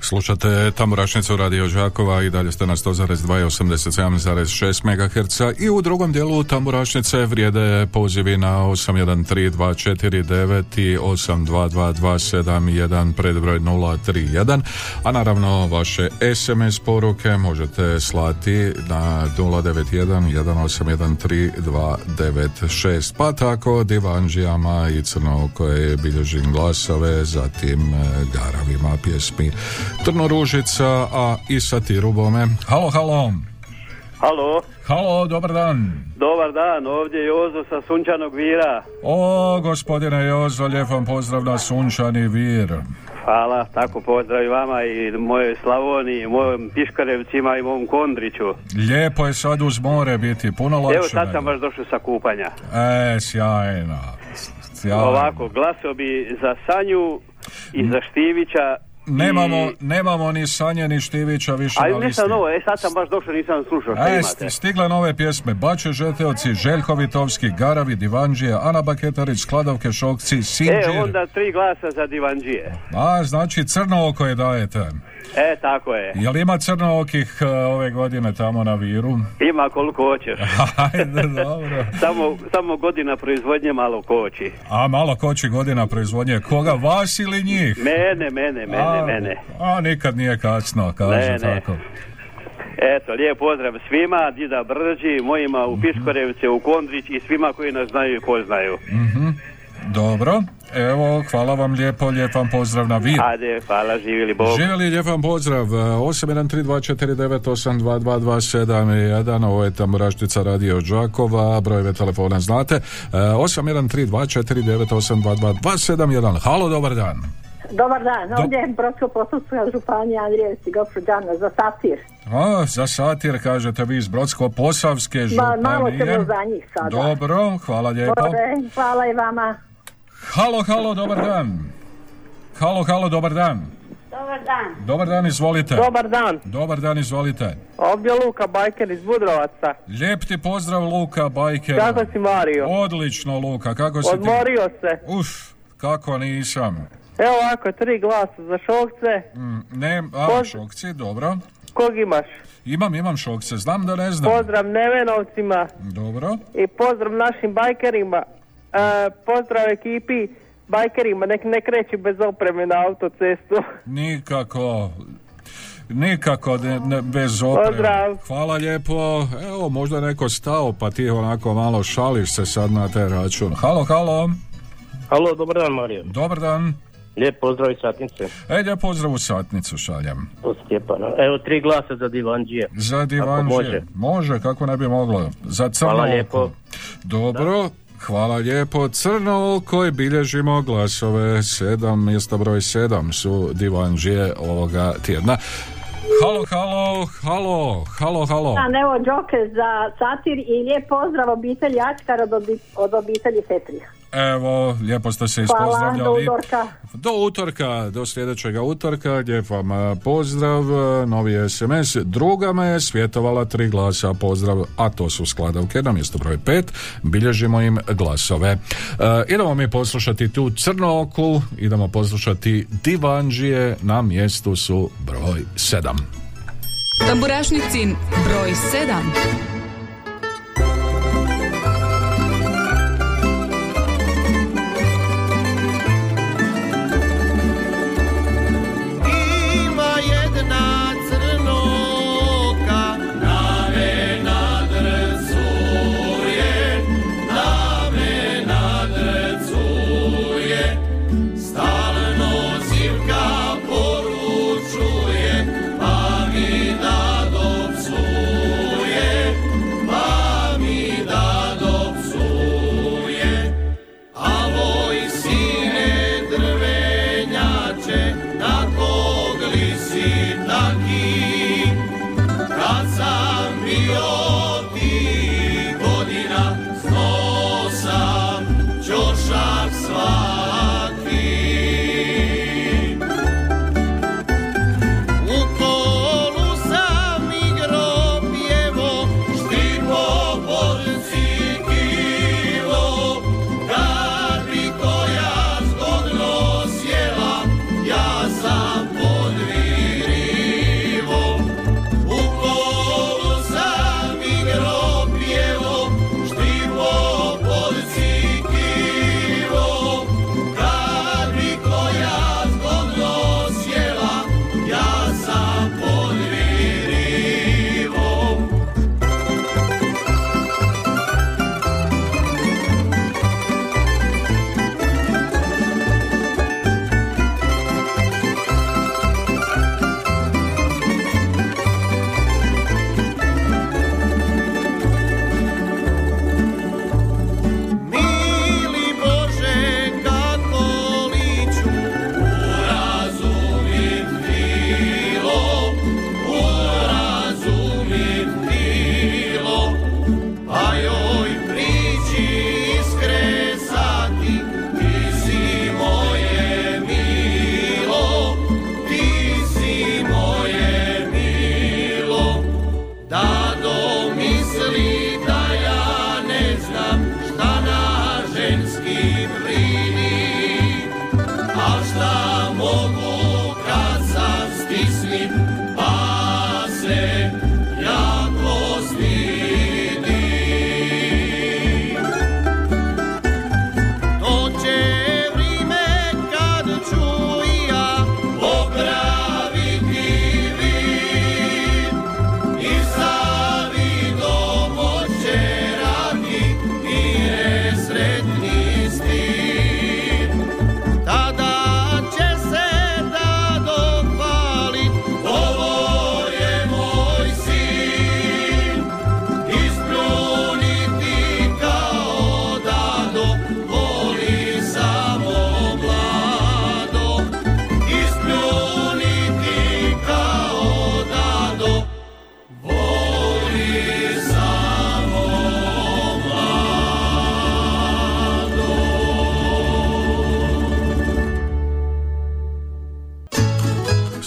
Slušate Tamburašnicu Radio Đakova i dalje ste na 100,2 i 87,6 MHz i u drugom dijelu Tamburašnice vrijede pozivi na 813249 i 822271 predbroj 031, a naravno vaše SMS poruke možete slati na 091 1813 296, pa tako divanđijama i crno koje bilježim glasove, zatim garavima pjesmi Trnoružica, a i Satiru bome. Halo, halo. Halo. Halo, dobar dan. Dobar dan, ovdje je Jozo sa Sunčanog Vira. O, gospodine Jozo, lijep vam pozdrav na Sunčani Vir. Hvala, tako pozdrav i vama i mojoj Slavoniji, mojom Piškarevcima i mom Kondriću. Lijepo je sad uz more biti, puno lakše. Evo, sad sam baš došao sa kupanja. Sjajno. Sjajno. Ovako, glasao bi za Sanju i za Štivića. Nemamo ni Sanje ni Štivića više na listi. Ali nisam novo, sad sam baš došao, nisam slušao što imate. Stigle nove pjesme, Bače Žeteoci, Željko Vitovski, Garavi, Divanđije, Ana Baketarić, Skladovke, Šokci, Sinđir. Onda 3 glasa za Divanđije. A, znači crno oko je dajete. Tako je. Jel ima crnookih ove godine tamo na Viru? Ima koliko hoćeš. Ajde, dobro. Samo godina proizvodnje malo koči. A, malo koči godina proizvodnje. Koga, vas ili njih? Mene. A nikad nije kasno, kažu tako. Eto, lijep pozdrav svima, Dida Brđi, mojima u Piškorevce, u Kondrić i svima koji nas znaju i poznaju. Dobro, evo, hvala vam lijepo, lijep vam pozdrav na Vir. Ajde, hvala, živjeli Bog. Živjeli, lijep vam pozdrav, 813249822271, ovo je Tamburašnica Radio Đakova, brojeve telefona znate, 813249822271, halo, dobar dan. Dobar dan, ovdje je Brodsko-posavska županija, Andrije Stigopuđana, za Satir. A, za Satir, kažete vi, iz Brodsko-posavske županije. Malo ćemo za njih sada. Dobro, hvala lijepo. Dobre, hvala i vama. Halo, dobar dan. Dobar Dobar dan. Dobar dan, izvolite. Dobar dan. Dobar dan, izvolite. Ovdje Luka Bajker iz Budrovaca. Lijep ti pozdrav, Luka Bajker. Kako si, Mario? Odlično, Luka, kako si ti? Odmorio se. Uf, kako nisam. Evo ovako, 3 glasa za Šokce. Šokci, dobro. Kog imaš? Imam Šokce, znam da ne znam. Pozdrav Nevenovcima. Dobro. I pozdrav našim bajkerima. Pozdrav ekipi bajkerima, ne kreći bez opreme na autocestu. Nikako bez opreme. Pozdrav. Hvala lijepo. Evo, možda je neko stao, pa ti onako malo šališ se sad na taj račun. Halo. Halo, dobar dan, Mario. Dobar dan. Lijep pozdrav iz Satnice. Lijep pozdrav u Satnicu šaljem. Od Stjepana. Evo 3 glasa za Divanđije. Za Divanđije. Može, kako ne bi moglo. Za Crno Hvala oko. Lijepo. Dobro. Da. Hvala lijepo. Crno oko i bilježimo glasove 7, mjesto broj 7 su Divanđije ovoga tjedna. Halo. Evo Džoke za satir i lijep pozdrav obitelji Jačkar od obitelji Petrih. Evo, lijepo ste se ispozdravljali. Hvala, do utorka, do sljedećega utorka. Lijep vam pozdrav, novi SMS. Druga me je svjetovala 3 glasa, pozdrav, a to su skladavke na mjesto broj 5. Bilježimo im glasove. Idemo mi poslušati tu Crnooku, idemo poslušati Divanđije, na mjestu su broj 7. Tamburašnicin broj 7.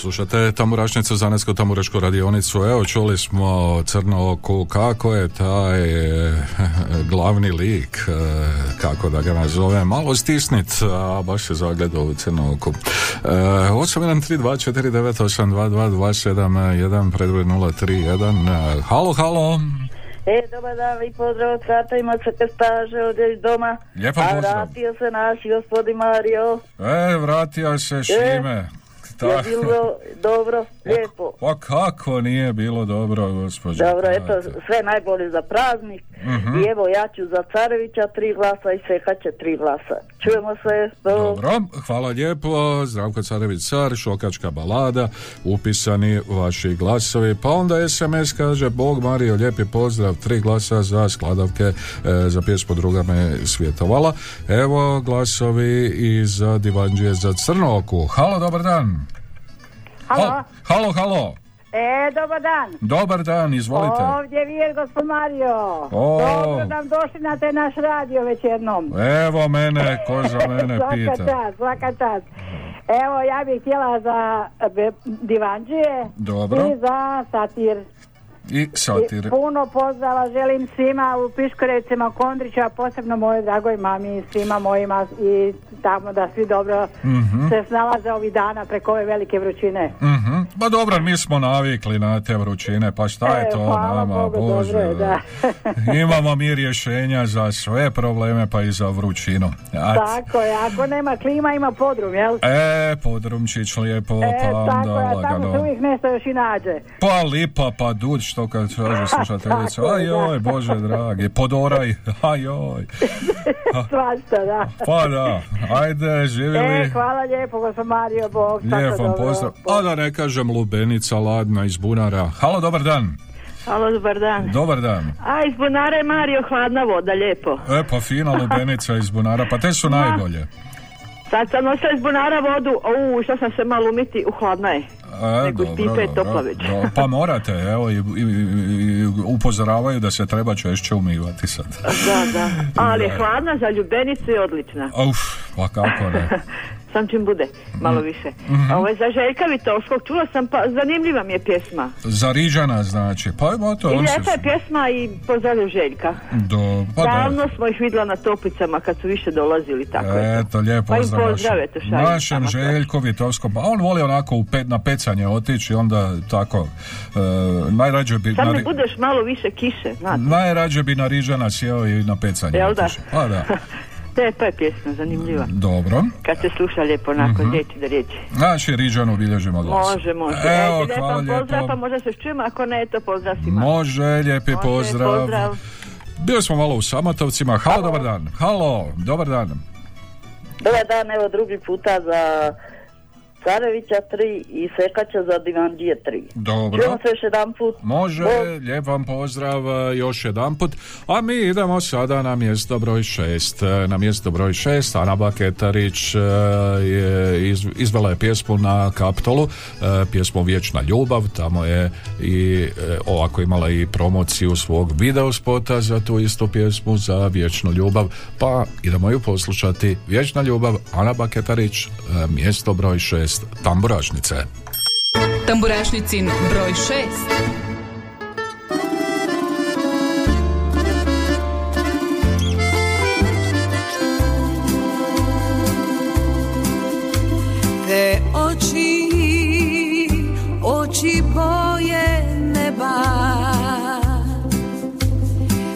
Slušate Tamburašnicu, Zanetsku tamburašku radionicu. Evo, čuli smo Crnoku, kako je taj glavni lik, kako da ga nazove, malo stisnit, a baš se zagledao u Crnoku. 813249822271 predvoj 031. Halo, halo. E, dobar dan, vi pozdrav od Sata, ima se pestaže ovdje iz doma. Lijepo pozdrav. A vratio se naš gospodin Mario. E, vratio se Šime. Je bilo dobro, lijepo. Pa kako nije bilo dobro, gospođo? Dobro, eto, sve najbolje za praznik. Uh-huh. I evo, ja ću za Carevića 3 glasa i Sekaće 3 glasa. Čujemo se. Dobro, hvala lijepo. Zdravko Carević car, Šokačka balada, upisani vaši glasovi. Pa onda SMS kaže, Bog Mario, lijepi pozdrav, 3 glasa za skladavke, za pjesmu Druga me svjetovala. Evo, glasovi i za Divanđije za Crnoku. Halo, dobar dan. Halo. Halo, halo. E, dobar dan. Dobar dan, izvolite. Ovdje vi, gospod Mario. Dobro nam došli na taj naš radio već jednom. Evo mene, ko za mene pita. Svaka čast, svaka čast. Evo, ja bih htjela za Divanđije. Dobro. I za Satir. I Satir. I puno pozdrava želim svima u Piškorevcima, Kondrića, posebno mojoj dragoj mami, svima mojima i tamo da svi dobro se snalaze ovih dana preko ove velike vrućine. Mm-hmm. Ba dobro, mi smo navikli na te vrućine, pa šta je to nama, Bože. Imamo mi rješenja za sve probleme, pa i za vrućinu. Tako je, ako nema klima, ima podrum, jel? E, podrumčić lijepo, pa onda lagano. Tamo se uvijek nešto još i nađe. Pa lipa, pa duć, što kad traže slušateljice, ajoj, Bože dragi, podoraj, ajoj. Svašta, da. Pa da, ajde, živjeli. E, hvala lijepo, gospod Mario, Bog. Lijepom pozdrav. A da ne kažem, lubenica ladna iz bunara. Halo, dobar dan. Halo, dobar dan. Dobar dan. A, iz bunara je, Mario, hladna voda, lijepo. E, pa fina lubenica iz bunara, pa te su najbolje. Sad sam nosila iz bunara vodu, što sam se malo umiti, hladna je. Nego stipe je topla već. Pa morate, evo, i upozoravaju da se treba češće umivati sad. Da. Ali je hladna za ljubenicu je odlična. Uf, pa kako ne. Sam čim bude, malo više. Mm-hmm. Ovo je za Željka Vitovskog, čula sam, pa zanimljiva mi je pjesma. Za Riđana, znači. Pa evo to, i lijepa je pjesma i pozdravljam Željka. Davno smo ih vidjela na Toplicama kad su više dolazili, tako je. Eto, lijepo pozdrav. Pa im pozdrav, eto šalim. Našem Željku Vitovskom, a on voli onako na pecanje otići, onda tako, najrađe bi... Sad ne budeš malo više kiše, znate. Najrađe bi na Riđana sjeo i na pecanje. Jel da? Pa da. Lijepa je pjesma, zanimljiva. Dobro. Kad se sluša lijepo, onako, riječi da riječi. Naši Riđanu bilježimo glas. Može. Evo, hvala lijepo. Pozdrav, pa možda se čujemo, ako ne, to pozdrav svima. Može, lijepi pozdrav. Pozdrav. Bili smo malo u Samatovcima. Halo, dobar dan. Halo, dobar dan. Dobar dan, evo drugi puta za Carevića 3 i Sekaća za Divanđije 3. Dobro. Čujemo se još jedan put. Može, lijep vam pozdrav još jedan put. A mi idemo sada na mjesto broj 6. Na mjesto broj 6 Ana Baketarić je izvela je pjesmu na Kaptolu, pjesmu Vječna ljubav. Tamo je i ovako imala i promociju svog video spota za tu istu pjesmu za Vječnu ljubav. Pa idemo ju poslušati. Vječna ljubav, Ana Baketarić, mjesto broj 6. Tamburašnice. Tamburašnicin broj 6. Te oči, oči boje neba,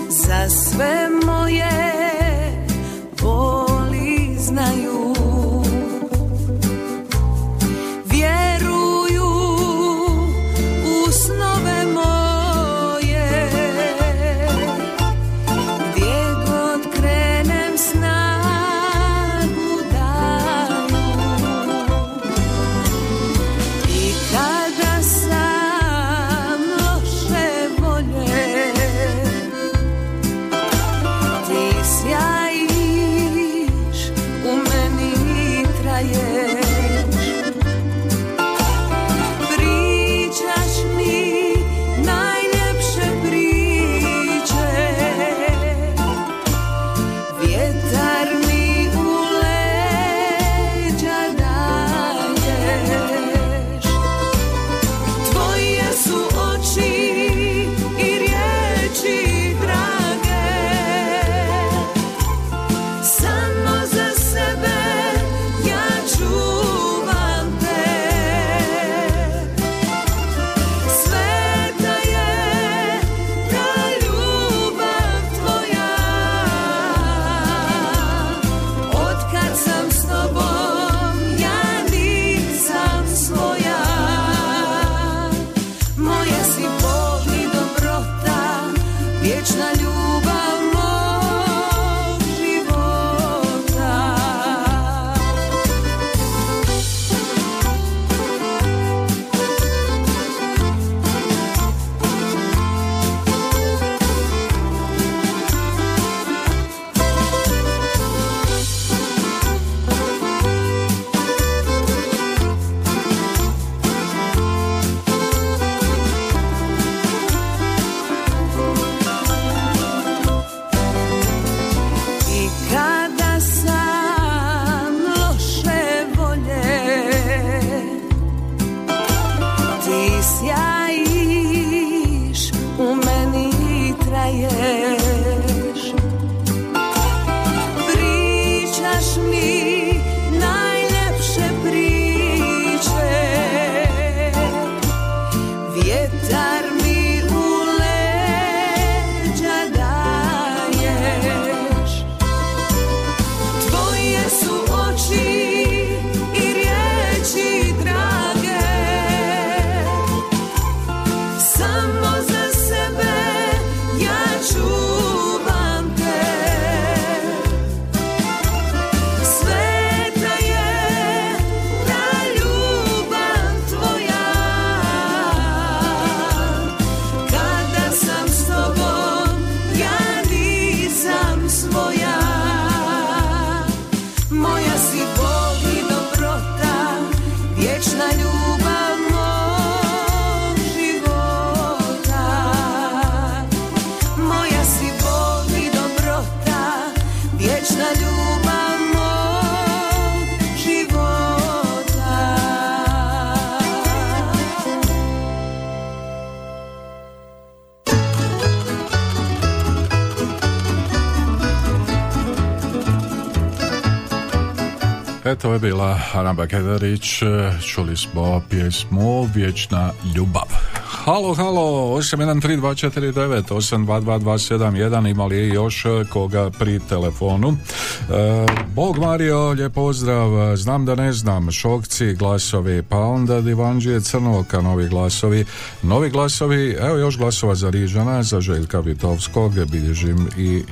za sve moje boli znaju. sjajiš, u meni traješ. Pričaš mi najljepše priče, vjetar mi u leđa daješ. Tvoje su oči i riječi drage, samo za sebe ja čuvam te. Sveta je ta ljubav tvoja, kada sam s tobom ja nisam svoja. Moja si Bog i dobrota, vječna ljubav mog života. Moja si Bog i dobrota, vječna ljubav mog života. Eto je bila Ana Bakedarić, čuli smo pjesmu Vječna ljubav. Halo, halo, 813249, 822271, imali je još koga pri telefonu? Bog Mario, lijep pozdrav, znam da ne znam, Šokci glasovi, pa onda Divanđije Crnoka, novi glasovi, evo još glasova za Rižana, za Željka Vitovskog, bilježim i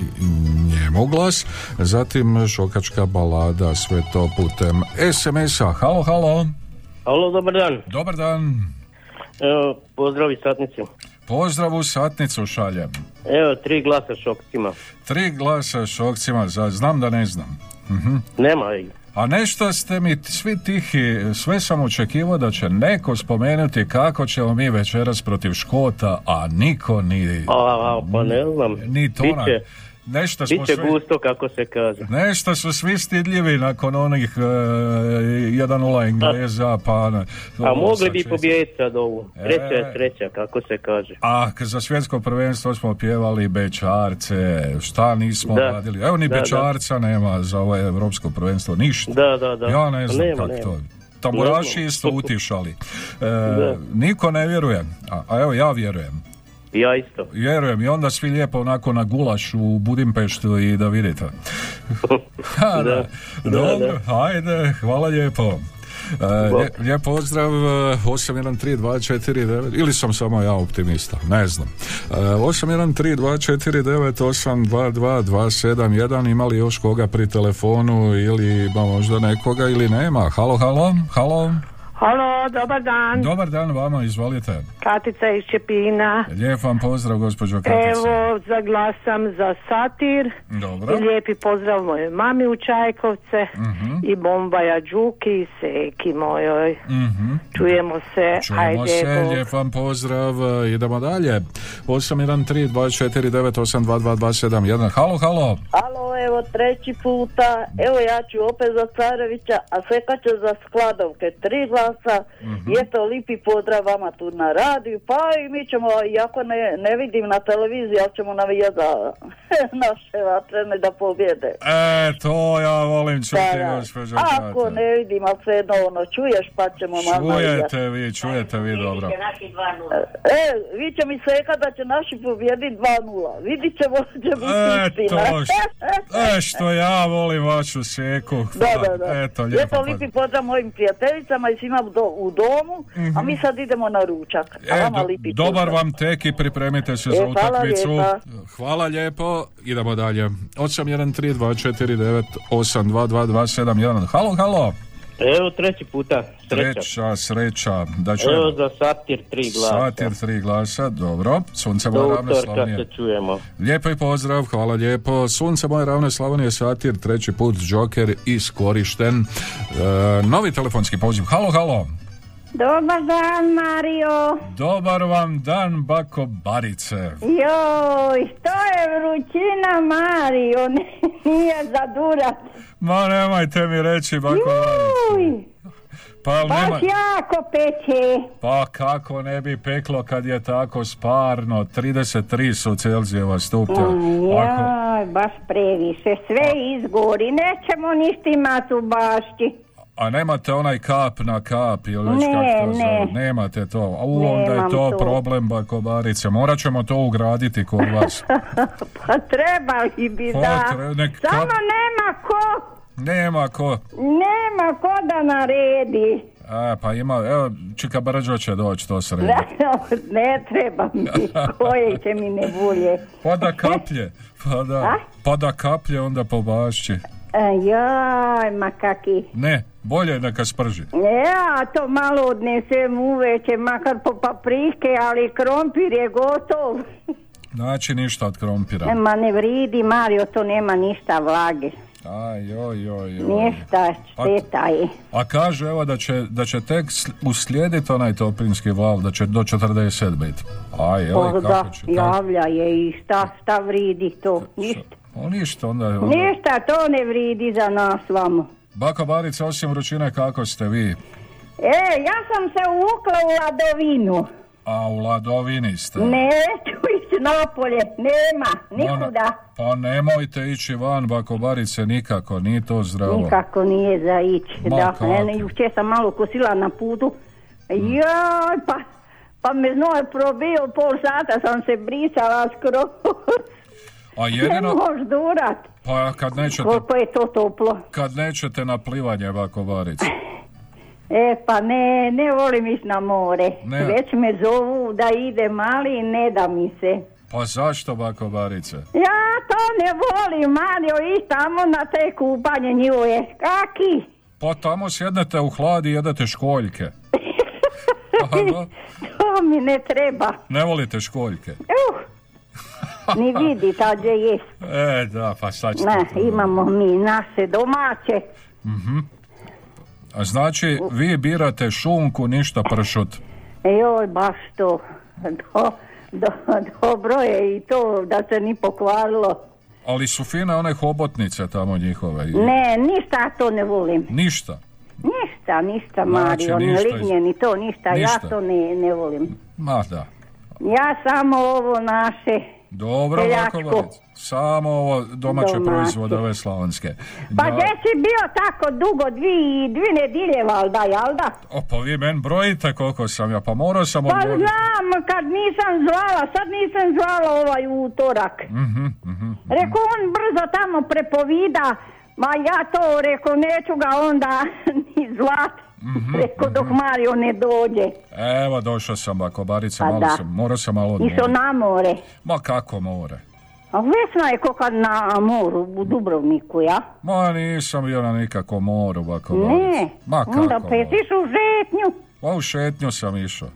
njemu glas, zatim Šokačka balada, sve to putem SMS-a. Halo, halo. Halo, dobar dan. Dobar dan. Evo, pozdrav i satnicu. Pozdrav u satnicu šaljem. Evo, 3 glasa Šokcima. 3 glasa Šokcima, znam da ne znam. Nema ih. A nešto ste mi svi tihi, sve sam očekivao da će neko spomenuti kako ćemo mi večeras protiv Škota, a niko ni... Pa ne znam. Ni to na... Nešto smo svi, gusto, kako se kaže. Nešto su svi stidljivi nakon onih 1-0 Engleza, pa... A mogli bi pobijediti sad ovu. Treća je sreća, kako se kaže. A za svjetsko prvenstvo smo pjevali Bečarce, šta nismo radili. Evo ni Bečarca nema za ovo evropsko prvenstvo, ništa. Da. Ja ne znam kako to. Tamburaši isto utišali. Niko ne vjeruje, a evo ja vjerujem. Ja isto. Vjerujem, i onda svi lijepo onako na gulaš u Budimpeštu i da vidite. Dobro, ajde, hvala lijepo. Lijep pozdrav, 813249, ili sam samo ja optimista, ne znam. 813249 822271, imali još koga pri telefonu ili ima možda nekoga ili nema. Halo. Halo, dobar dan. Dobar dan vama, izvolite. Katica iz Čepina. Lijep vam pozdrav, gospođo Katica. Evo, zaglasam za satir. Dobro. I lijepi pozdrav mojoj mami u Čajkovce, i Bombaja Đuki i Seki mojoj. Čujemo se, lijep vam pozdrav. Idemo dalje. 813249822271. Halo. Halo, evo treći puta. Evo ja ću opet za Carevića, a Seka će za Skladovke. 3 glasa. Je to lipi pozdrav vama tu na radiju, pa i mi ćemo, iako ne vidim na televiziji, ali ćemo navijati za naše vatrene da pobjede. To ja volim čuti, gospođo Katica. Ako ne vidim, ali sve jedno ono, čuješ, pa ćemo malo navijati. Čujete vi, dobro. Vi će mi Seka da će naši pobjediti 2-0. Vidit ćemo da će biti istina. Što ja volim vašu Seku. Da. Eto, lijepo. Je to lipi pozdrav mojim prijateljicama i svima u domu, a mi sad idemo na ručak. Dobar vam tek i pripremite se za utakmicu. Hvala lijepo. Idemo dalje. 813249822271. Halo. Evo treći puta. Sreća. Da čujemo. Evo za satir 3 glasa. Dobro. Sunce moje ravne Slavonije. Doktorka se čujemo. Lijepo i pozdrav, hvala lijepo. Sunce moje ravne Slavonije, satir, treći put, Joker iskorišten. Novi telefonski poziv. Halo. Dobar dan, Mario. Dobar vam dan, bako Barice. Joj, što je vrućina, Mario, nije zadurat. Ma nemojte mi reći, bako Barice. Pa baš nema... jako peče. Pa kako ne bi peklo kad je tako sparno, 33 su Celzijeva stupnja. Jaj, baš previše, sve izgori, nećemo ništa imati u bašti. A nemate onaj kap na kap ili već kako to zove? Nemate to. A onda je to problem bakobarice. Morat ćemo to ugraditi kod vas. Pa trebali bi da. Samo nema ko. Nema ko. Nema ko da naredi. A, pa ima, evo, čika brđo će doći to sredi. Ne treba mi, koje će mi ne bulje. Pa da kaplje, pa da kaplje onda po bašći. Jaj, ma kaki. Ne, bolje neka sprži. Ja, to malo odnesem uveče, makar po paprike, ali krompir je gotov. Znači ništa od krompira. Ma ne vridi, Mario, to nema ništa vlage. Aj, joj. Ništa, šteta je. A kaže, evo, da će tek uslijediti onaj toplinski val, da će do 40 biti. Aj, evo, oh, kako će. Da, javlja je i šta vridi to, ništa. Ništa, onda je... Ništa, to ne vridi za nas vamo. Baka Barica, osim vrućine, kako ste vi? Ja sam se uvukla u ladovinu. A u ladovini ste? Neću ići napolje, nema, nikuda. Pa nemojte ići van, Bako Barice, nikako, nije to zdravo. Nikako nije za ići, juče sam malo kosila na putu. Joj, pa me znoj probio, pol sata sam se brisala skoro. A jedino, ne možeš durat. Pa kad nećete... Koliko je to toplo. Kad nećete na plivanje, Bako Barice. Pa ne volim ići na more. Ne. Već me zovu da idem, ali ne da mi se. Pa zašto, Bako Barice? Ja to ne volim, Mario, ići tamo na te kupanje njihove. Kaki? Pa tamo sjednete u hlad i jedete školjke. To mi ne treba. Ne volite školjke? Ni vidi, tađe je. Da, pa sad ćete. Imamo mi naše domaće. Mhm. A znači, vi birate šunku, ništa pršut. Joj, baš to. Dobro je i to da se ni pokvarilo. Ali su fine one hobotnice tamo njihove. Ne, ništa to ne volim. Ništa, Mario, ne lignje ni to, ništa. Ja to ne volim. Ma da. Ja samo ovo naše... Dobro, Bako, samo ovo domaće proizvode, ove slavonske. Pa gdje si bio tako dugo, dvi nedilje valda, jel da? Pa vi men brojite koliko sam ja, pa morao sam odgovoriti. Pa znam, kad nisam zvala, sad nisam zvala ovaj utorak. Reko, on brzo tamo prepovida, ma ja to reko, neću ga onda ni zvat. Mm-hmm, reko dok Mario ne dođe. Evo došao sam, Bako Barice, morao sam malo odmora. Išto na more. Ma kako more? A vesna je ko kad na moru u Dubrovniku, ja? Ma nisam bio na nikako moru, Bako Barice. Ne, ma kako onda petiš u šetnju. Pa u šetnju sam išao.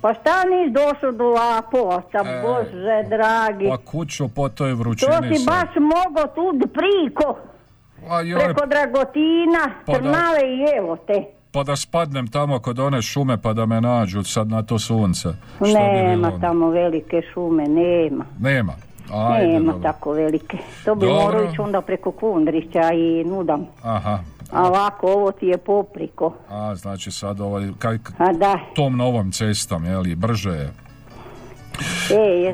Pa šta nisi došao do Lapovca, Bože dragi. Pa kuću po toj vrućini sam. To si baš mogo tu priko. Preko Dragotina, Trnave i evo te. Pa da spadnem tamo kod one šume pa da me nađu sad na to sunce. Što nema tamo velike šume, nema. Ajde, nema dobro. Tako velike. To bi morao ići onda preko Kundrića i Nudam. Aha. A ovako, ovo ti je popriko. A, znači sad ovaj, tom novom cestom, jeli, brže je.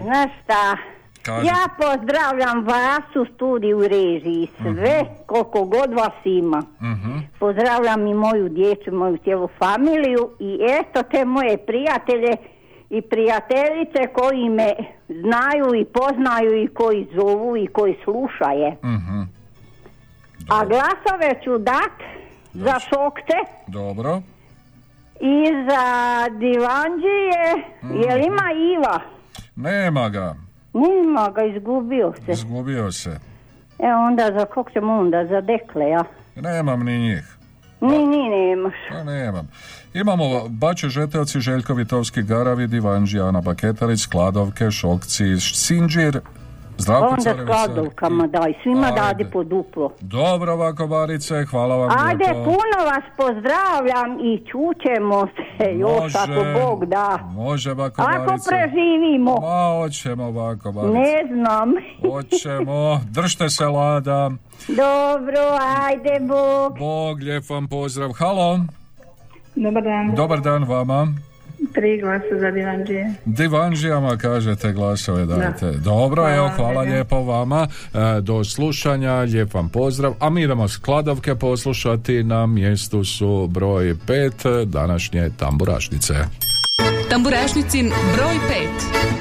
Znaš šta? Kaži. Ja pozdravljam vas u studiju u režiji, sve koliko god vas ima. Pozdravljam i moju djecu, moju cijelu familiju i eto te moje prijatelje i prijateljice koji me znaju i poznaju i koji zovu i koji slušaju. A glasove ću dat za Šokce. Dobro. I za Divanđije, jer ima Iva. Nema ga. Nima ga, izgubio se. Onda za kog ćemo onda, za dekle, ja? Nemam ni njih. Ni nemaš. Pa nemam. Imamo Bače Žetelci, Željko Vitovski, Garavi, Divanđi, Ana Baketarić, Skladovke, Šokci, Sinđir, Zdravko Carevica. Onda Skladovkama daj, svima dadi po duplo. Dobro, Bako Barice, hvala vam. Ajde, puno vas pozdravljam i čućemo se još ako Bog da. Može, Bako Barice. Ako preživimo. Ma, hoćemo, Bako Barice. Ne znam. Hoćemo, držte se lada. Dobro, ajde, Bog. Bog, lijep vam pozdrav. Halo. Dobar dan. Dobar dan vama. 3 glasa za Divanđije. Divanđijama kažete glasove dajte. Da. Dobro, hvala, evo, hvala lijepo vama. Do slušanja, lijep vam pozdrav. A mi idemo skladovke poslušati. Na mjestu su broj 5 današnje tamburašnice. Tamburašnicin broj 5.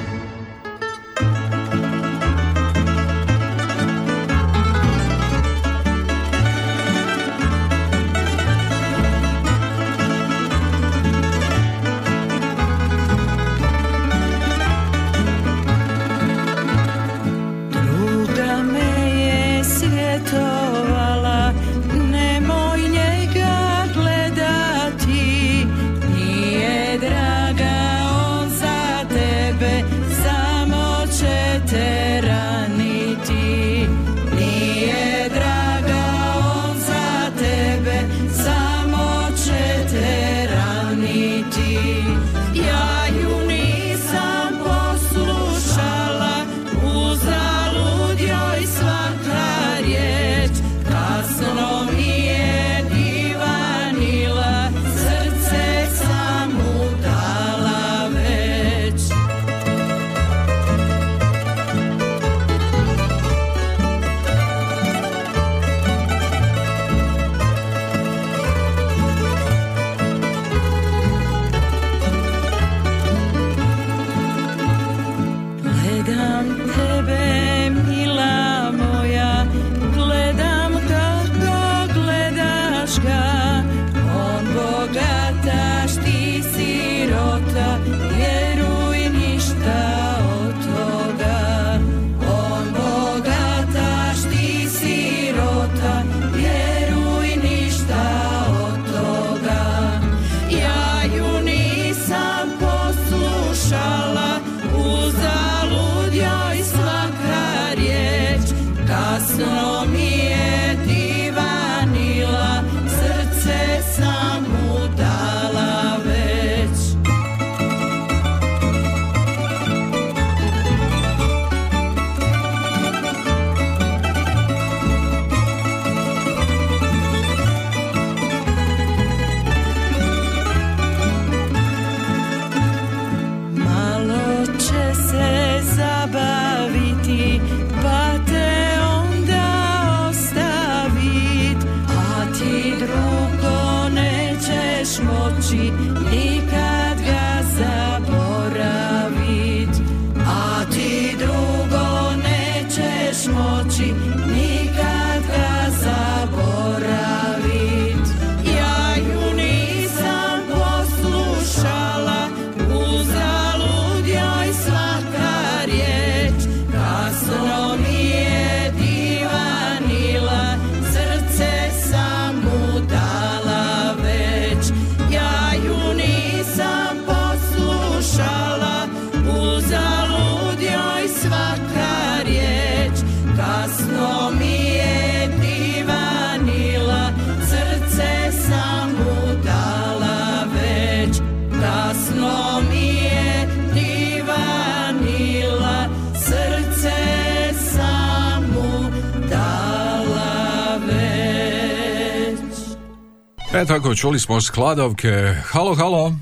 E tako, čuli smo skladovke. Halo, halo.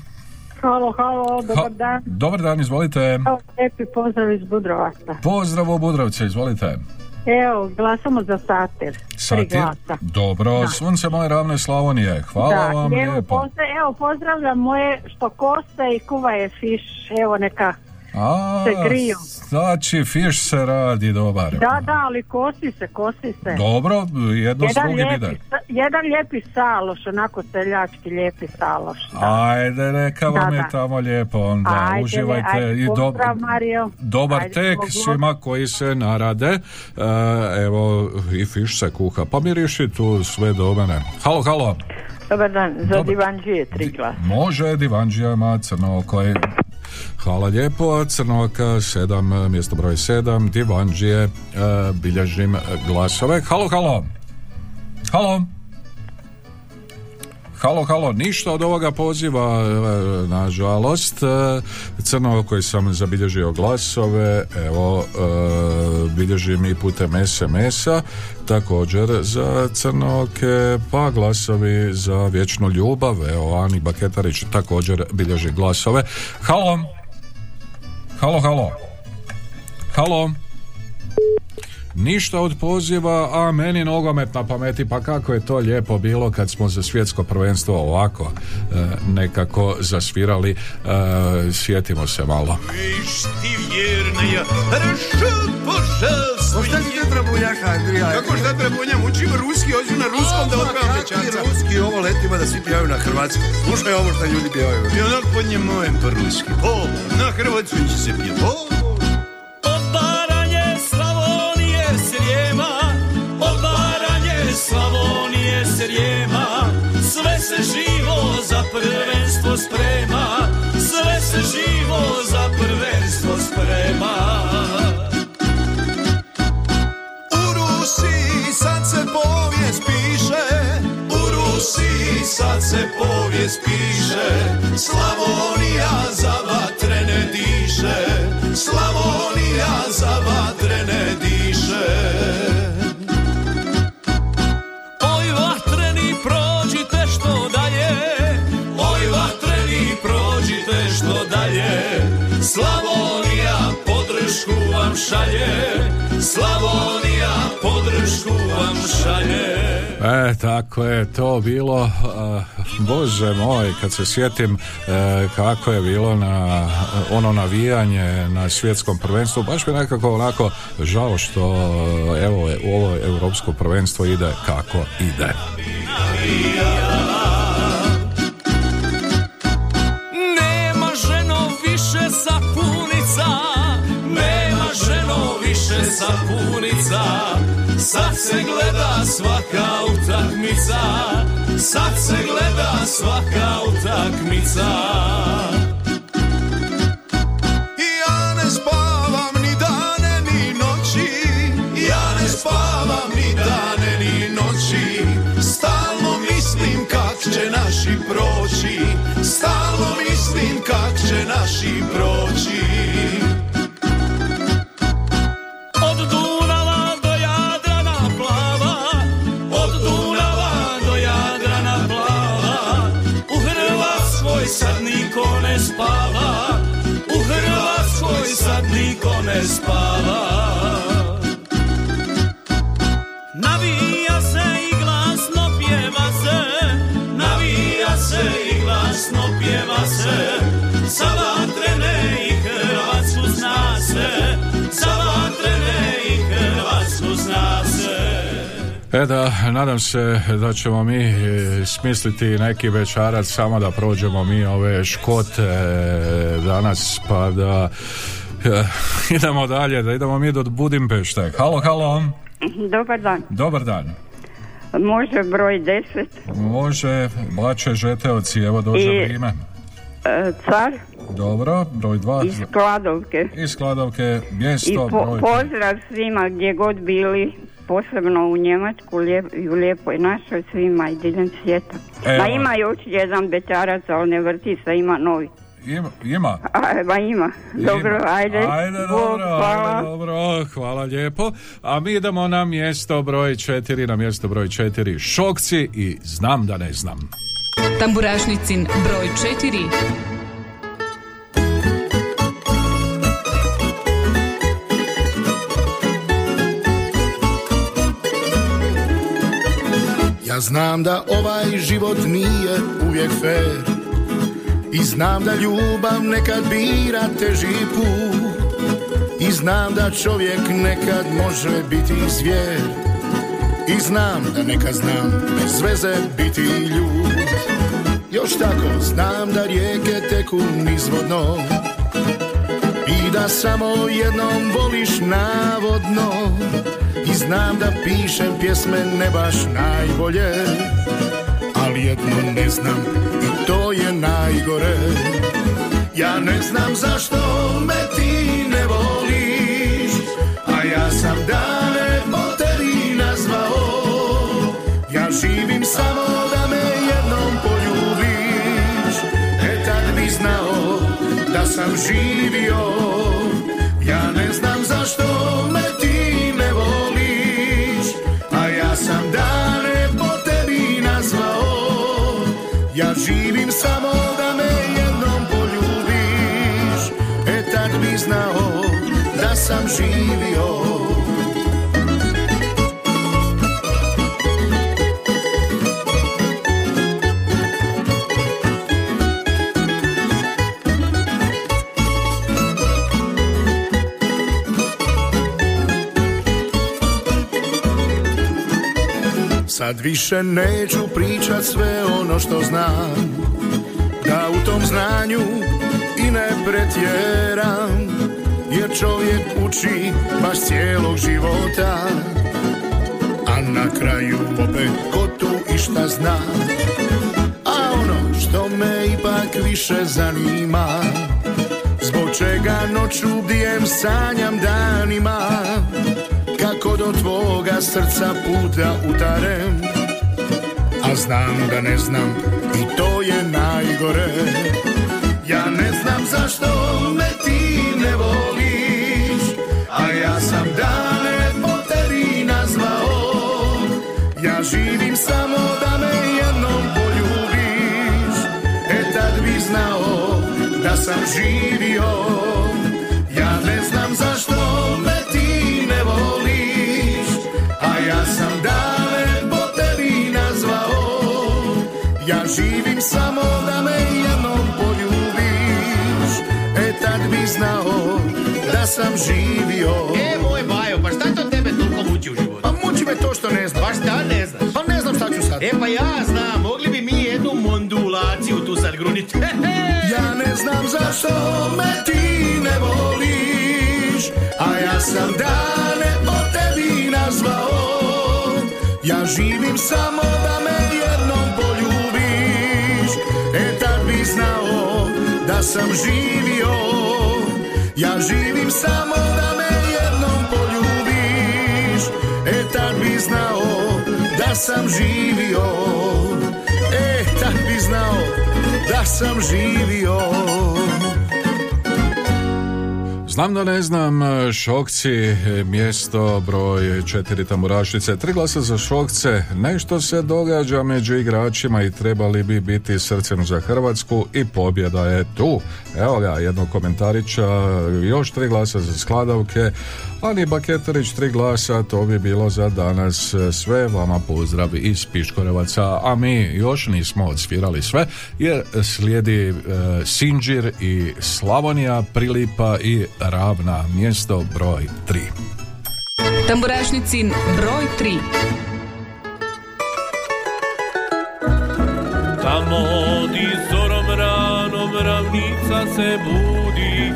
Halo, halo, dobar dan. Dobar dan, izvolite. Halo, lijepi pozdrav iz Budrovaca. Pozdrav u Budrovce, izvolite. Evo, glasamo za Satir. Satir, dobro, da. Sunce moje ravne Slavonije, hvala da, vam evo, lijepo. Evo, pozdravljam moje što kosa i kuva je fiš, evo neka se griju. Znači, fiš se radi, dobar. Da, da, ali kosi se. Dobro, jedno s drugim ide. Jedan lijepi saloš, onako seljački lijepi saloš. Da. Ajde, neka vam je tamo lijepo onda. Ajde, uživajte. Ajde, pozdrav, Mario. Dobar ajde, tek svima koji se narade. Evo, i fiš se kuha. Pa miriši tu sve do mene. Halo, halo. Dobar dan, za Divanđije 3 glas. Može, Divanđija ima crno koje... Hvala lijepo, Crnoka 7, mjesto broj 7, Divanđije, bilježim glasove. Halo, halo. halo, ništa od ovoga poziva, nažalost. Crno koji sam zabilježio glasove, evo, bilježim i putem SMS-a, također za Crnoke, pa glasovi za vječnu ljubav, evo, Ani Baketarić također bilježi glasove. Halo. Ništa od poziva, a meni nogomet na pameti, pa kako je to lijepo bilo kad smo za svjetsko prvenstvo ovako nekako zasvirali, sjetimo se malo. O šta ti ne trabunjaka, Andrija? Kako šta trabunjam? Učimo ruski, ođu na ruskom da odbavamo dječanca. Ruski, ovo letima da svi pjevaju na hrvatskom. Slušaj ovo šta ljudi pjevaju. I onak pod njem mojem po ruski. O, na hrvatskom će se pjevati. O, Slavonije se rijema, sve se živo za prvenstvo sprema, sve se živo za prvenstvo sprema. U Rusiji sad se povijest piše, u Rusiji sad se povijest piše, Slavonija za vatrene diše, Slavonija za vatrene diše. Slavonija, podršku vam šalje, Slavonija, podršku vam šalje. E, tako je to bilo. Bože moj, kad se sjetim kako je bilo na ono navijanje na svjetskom prvenstvu, baš mi nekako onako žao što evo ovo europsko prvenstvo ide kako ide. Sapunica, sad se gleda svaka utakmica, sad se gleda svaka utakmica. Ja ne spavam ni dane ni noći, ja ne spavam ni dane ni noći, stalno mislim kak će naši proći, stalno mislim kak će naši proći. Niko ne spava. Navija se i glasno pjeva se, navija se i glasno pjeva se, za vatrene i Hrvatsku zna se, za vatrene i Hrvatsku zna se. E da, nadam se da ćemo mi smisliti neki večerac samo da prođemo mi ove škote danas, pa da idemo dalje, da idemo mi do Budimpešte. Halo. Dobar dan. Može broj 10? Može, Bače Žeteoci, evo dođe vrijeme. Car. Dobro, broj 2. Iz Kladovke, mjesto broj 3. Pozdrav svima gdje god bili, posebno u Njemačku i u Lijepoj našoj, svima i diljem svijeta. Ma ima još jedan bećarac, ali ne vrti se, ima novi. Ima. Ima. Dobro, ajde. Dobro, hvala lijepo. A mi idemo na mjesto broj 4, Šokci i Znam da ne znam. Tamburašnicin broj 4. Ja znam da ovaj život nije uvijek fair, i znam da ljubav nekad bira teži put, i znam da čovjek nekad može biti zvijer, i znam da nekad znam bez veze biti ljud. Još tako znam da rijeke teku nizvodno i da samo jednom voliš navodno, i znam da pišem pjesme ne baš najbolje, ali jedno ne znam i to je najgore. Ja ne znam zašto me ti ne voliš, a ja sam dane o tebi nazvao. Ja živim samo da me jednom pojavim. živio, ja ne znam zašto me ti ne voliš, a ja sam dane po tebi nazvao, ja živim samo da me jednom poljubiš, e tad bi znao da sam živio. Sad više neću pričat sve ono što znam, da u tom znanju i ne pretjeram, jer čovjek uči baš cijelog života, a na kraju opet ko tu išta zna. A ono što me ipak više zanima, zbog čega noću bdijem, sanjam danima, kako do tvoga srca puta udarem, a znam da ne znam i to je najgore. Ja ne znam zašto me ti ne voliš, a ja sam dane po tebi nazvao, ja živim samo da me jednom poljubiš, e tad bi znao da sam živio. Ja ne znam zašto me ti ne voliš, a ja sam dane po tebi nazvao, ja živim samo da me jednom poljubiš, e tad bi znao da sam živio. E moj Bajo, pa šta to tebe toliko muči u životu? Pa muči me to što ne znam. Pa šta ne znaš? Pa ne znam šta ću sad. E pa ja znam, mogli bi mi jednu mondulaciju tu sad gruniti. Ja ne znam zašto me ti ne voliš, a ja sam dane po tebi nazvao, ja živim samo da me jednom poljubiš, e tad bi znao da sam živio. Ja živim samo da me jednom poljubiš, e tad bi znao da sam živio, e tad bi znao da sam živio. Znam da ne znam, Šokci, mjesto broj 4 Tamburašice, 3 glasa za Šokce, nešto se događa među igračima i trebali bi biti srcem za Hrvatsku i pobjeda je tu. Evo ga, jednog komentarića, još 3 glasa za Skladavke, Ani Baketerić 3 glasa, to bi bilo za danas sve, vama pozdrav iz Piškorevaca, a mi još nismo odsvirali sve, jer slijedi Sinđir i Slavonija, Prilipa i Ravna, mjesto broj 3. Tamburašnicin broj 3. Tamo di zorom ranom ravnica se budi,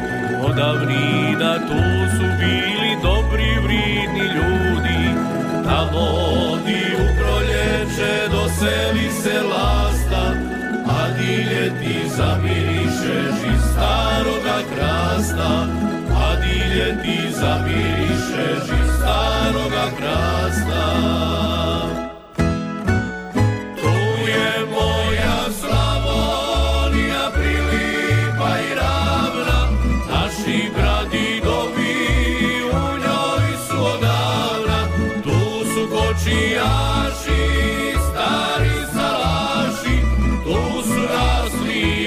odavnina tu su bili dobri vridni ljudi. Tamo di u proljeće doseli se lasta, a di ljeti zamirišeš iz staroga krasta, a di ljeti zamirišeš iz staroga krasta. Tu je moja Slavonija, Prilipa i Ravna, naši gradi dobi u njoj su odavna, tu su kočijaši,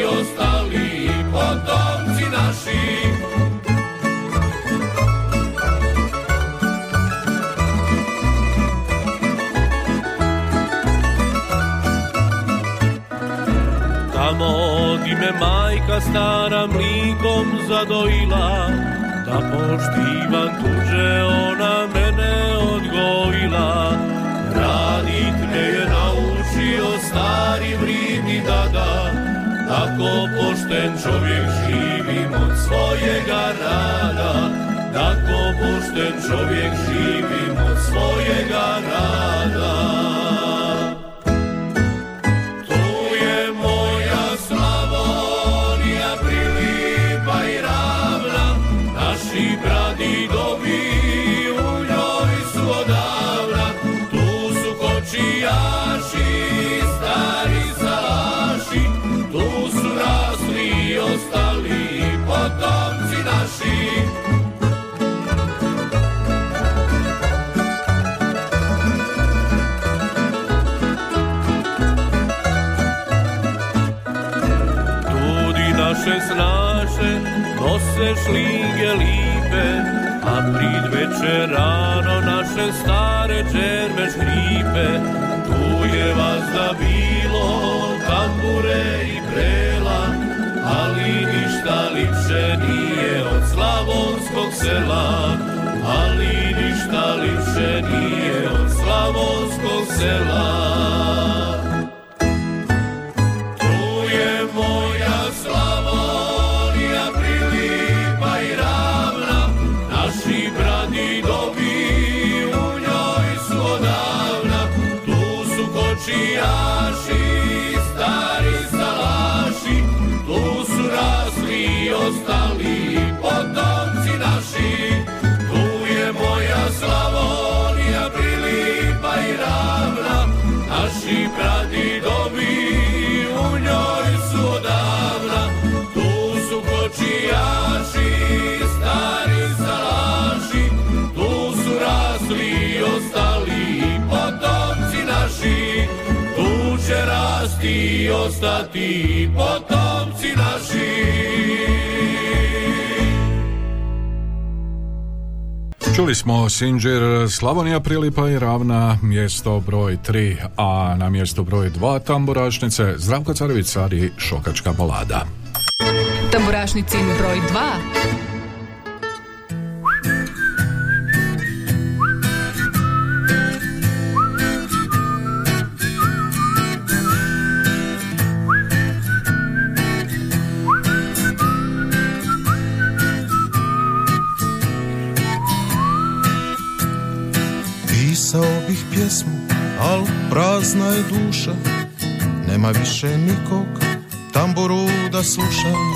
ostali potomci naši. Tamo di me majka stara mlikom zadojila, da poštivam tuđe ona mene odgojila, radit me je naučio stari vridni dada, tako pošten čovjek živim od svojega rada, tako pošten čovjek živim od svojega rada. Tu je moja Slavonija, Prilipa i Ravna, naši bradi dobi u njoj su odavna, tu su kočijaši, stari salaši, tu su rasli ostali potoci. naše snaše nose šlige lipe, a prid večer rano naše stare čerme škripe. Tu je vazda bilo, tambure i prela, ali ništa lipše nije od slavonskog sela. Ali ništa lipše nije od slavonskog sela. Naši pradidovi u njoj su odavna, tu su kočijaši, stari salaši, tu su rasli i ostali potomci naši, tu će rasti i ostati potomci naši. Čuli smo Sinđer, Slavonija prilipa i ravna, mjesto broj 3, a na mjestu broj 2 tamburašnice Zdravko Carević sadi Šokačka balada. Tamburašnicin broj 2. Al prazna je duša, nema više nikog tamburu da slušam,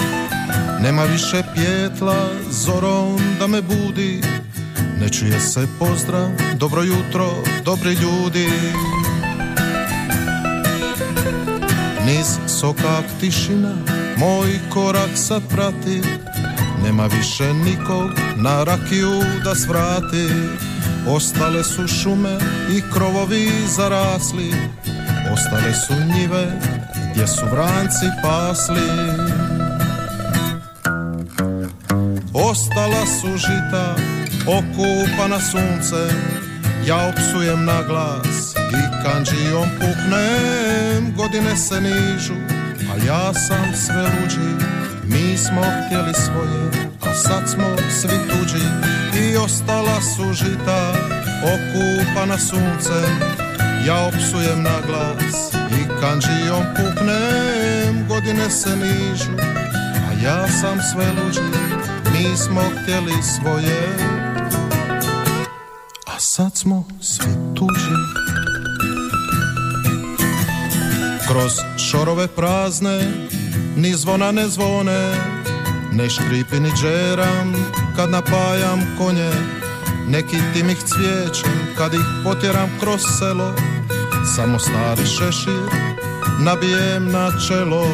nema više pjetla zorom da me budi, ne čuje se pozdrav, dobro jutro, dobri ljudi. Niz sokak tišina moj korak sad prati, nema više nikog na rakiju da svrati. Ostale su šume i krovovi zarasli, ostale su njive gdje su vranci pasli. Ostala su žita okupana suncem, ja opsujem na glas i kanđijom puknem. Godine se nižu, a ja sam sve luđi, mi smo htjeli svoje, a sad smo svi tuđi. I ostala su žita okupana suncem, ja opsujem na glas i kanđijom puknem. Godine se nižu, a ja sam sve luđi, mi smo htjeli svoje, a sad smo svi tuđi. Kroz šorove prazne ni zvona ne zvone, ne škripi ni džeram kad napajam konje, ne kitim ih cvijećem kad ih potjeram kroz selo, samo stari šešir nabijem na čelo.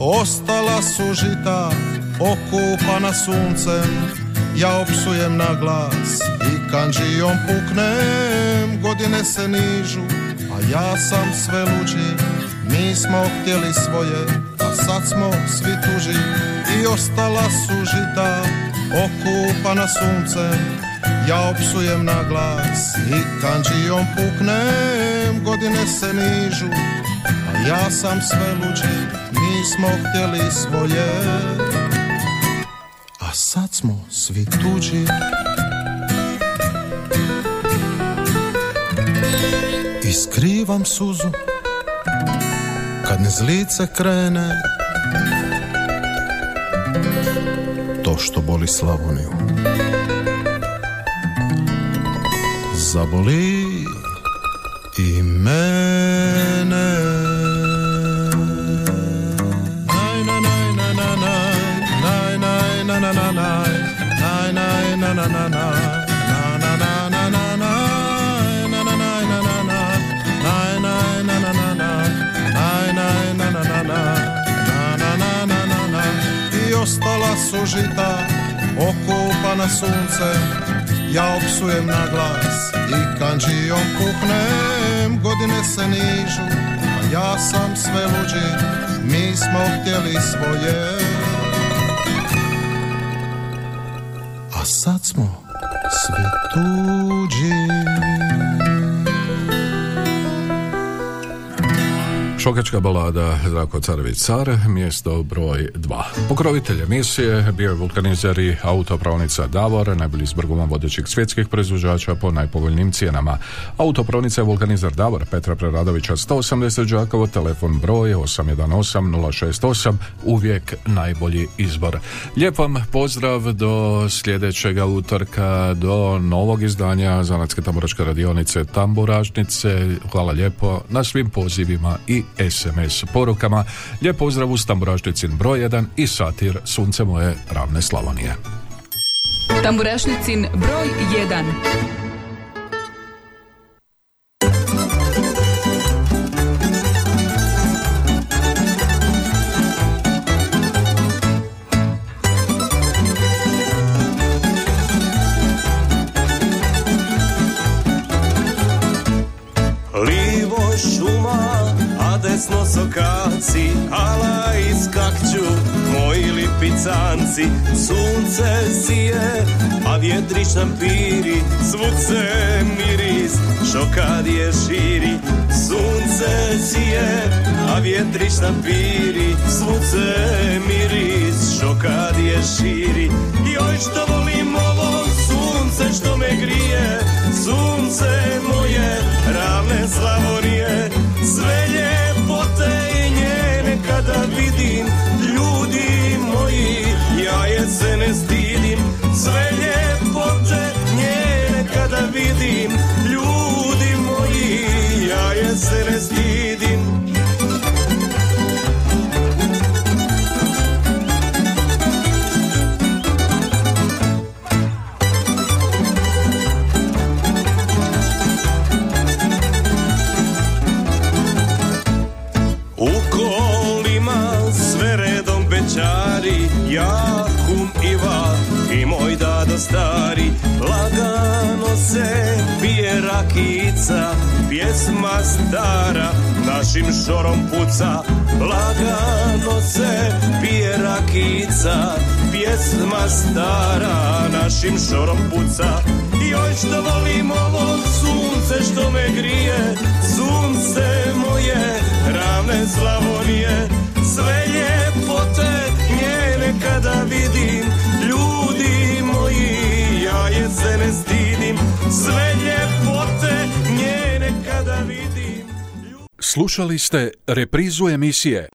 Ostala su žita okupana suncem, ja opsujem na glas i kanđijom puknem. Godine se nižu, a ja sam sve luđi, mi smo htjeli svoje, a sad smo svi tuži. I ostala su žita okupana suncem, ja opsujem na glas i kanđijom puknem. Godine se nižu, a ja sam sve luđi, mi smo htjeli svoje, a sad smo svi tuđi. I skrivam suzu kad niz lice krene, to što boli Slavoniju zaboli i mene. Naj naj naj naj naj naj naj naj naj naj naj naj naj. Ostala su žita okupana suncem, ja opsujem na glas i kanđijom puknem. Godine se nižu, a ja sam sve luđi, mi smo htjeli svoje. A sad smo svi tuđi. Šokačka balada Zdravko Carević Car, mjesto broj 2. Pokrovitelj emisije bio je vulkanizer i autopravnica Davor, najbolji s brguma vodećih svjetskih proizvođača po najpovoljnim cijenama. Autopravnica je vulkanizer Davor, Petra Preradovića 180, Đakovo, telefon broj 818 068, uvijek najbolji izbor. Lijep vam pozdrav do sljedećega utorka, do novog izdanja Zanatske tamburačke radionice Tamburašnice. Hvala lijepo na svim pozivima i SMS porukama. Lijep pozdrav uz Tamburašnicin broj 1 i satir Sunce moje ravne Slavonije. Tamburašnicin broj 1. Livo šuma, a desno sokaci, ala iskakću moji lipicanci. Sunce sije, a vjetrić nam piri, svud se miris, šokad je širi. Sunce sije, a vjetrić nam piri, svud se miris, šokad je širi. Joj što volim ovo sunce što me grije, sunce moje ravne Slavonije. Sve ljepote i njene kada vidim, ljudi moji, ja je se ne stidim. Sve ljepote njene kada vidim, ljudi moji, ja je se ne stidim. Ja, kum Iva i moj dado stari, lagano se pije rakica, pjesma stara našim šorom puca. Lagano se pije rakica, pjesma stara našim šorom puca. Joj što volim ovo sunce što me grije, sunce moje ravne Slavonije. Sve ljepote njene kada vidim, ljudi moji, ja je se ne stidim. Sve ljepote njene kada vidim. Slušali ste reprizu emisije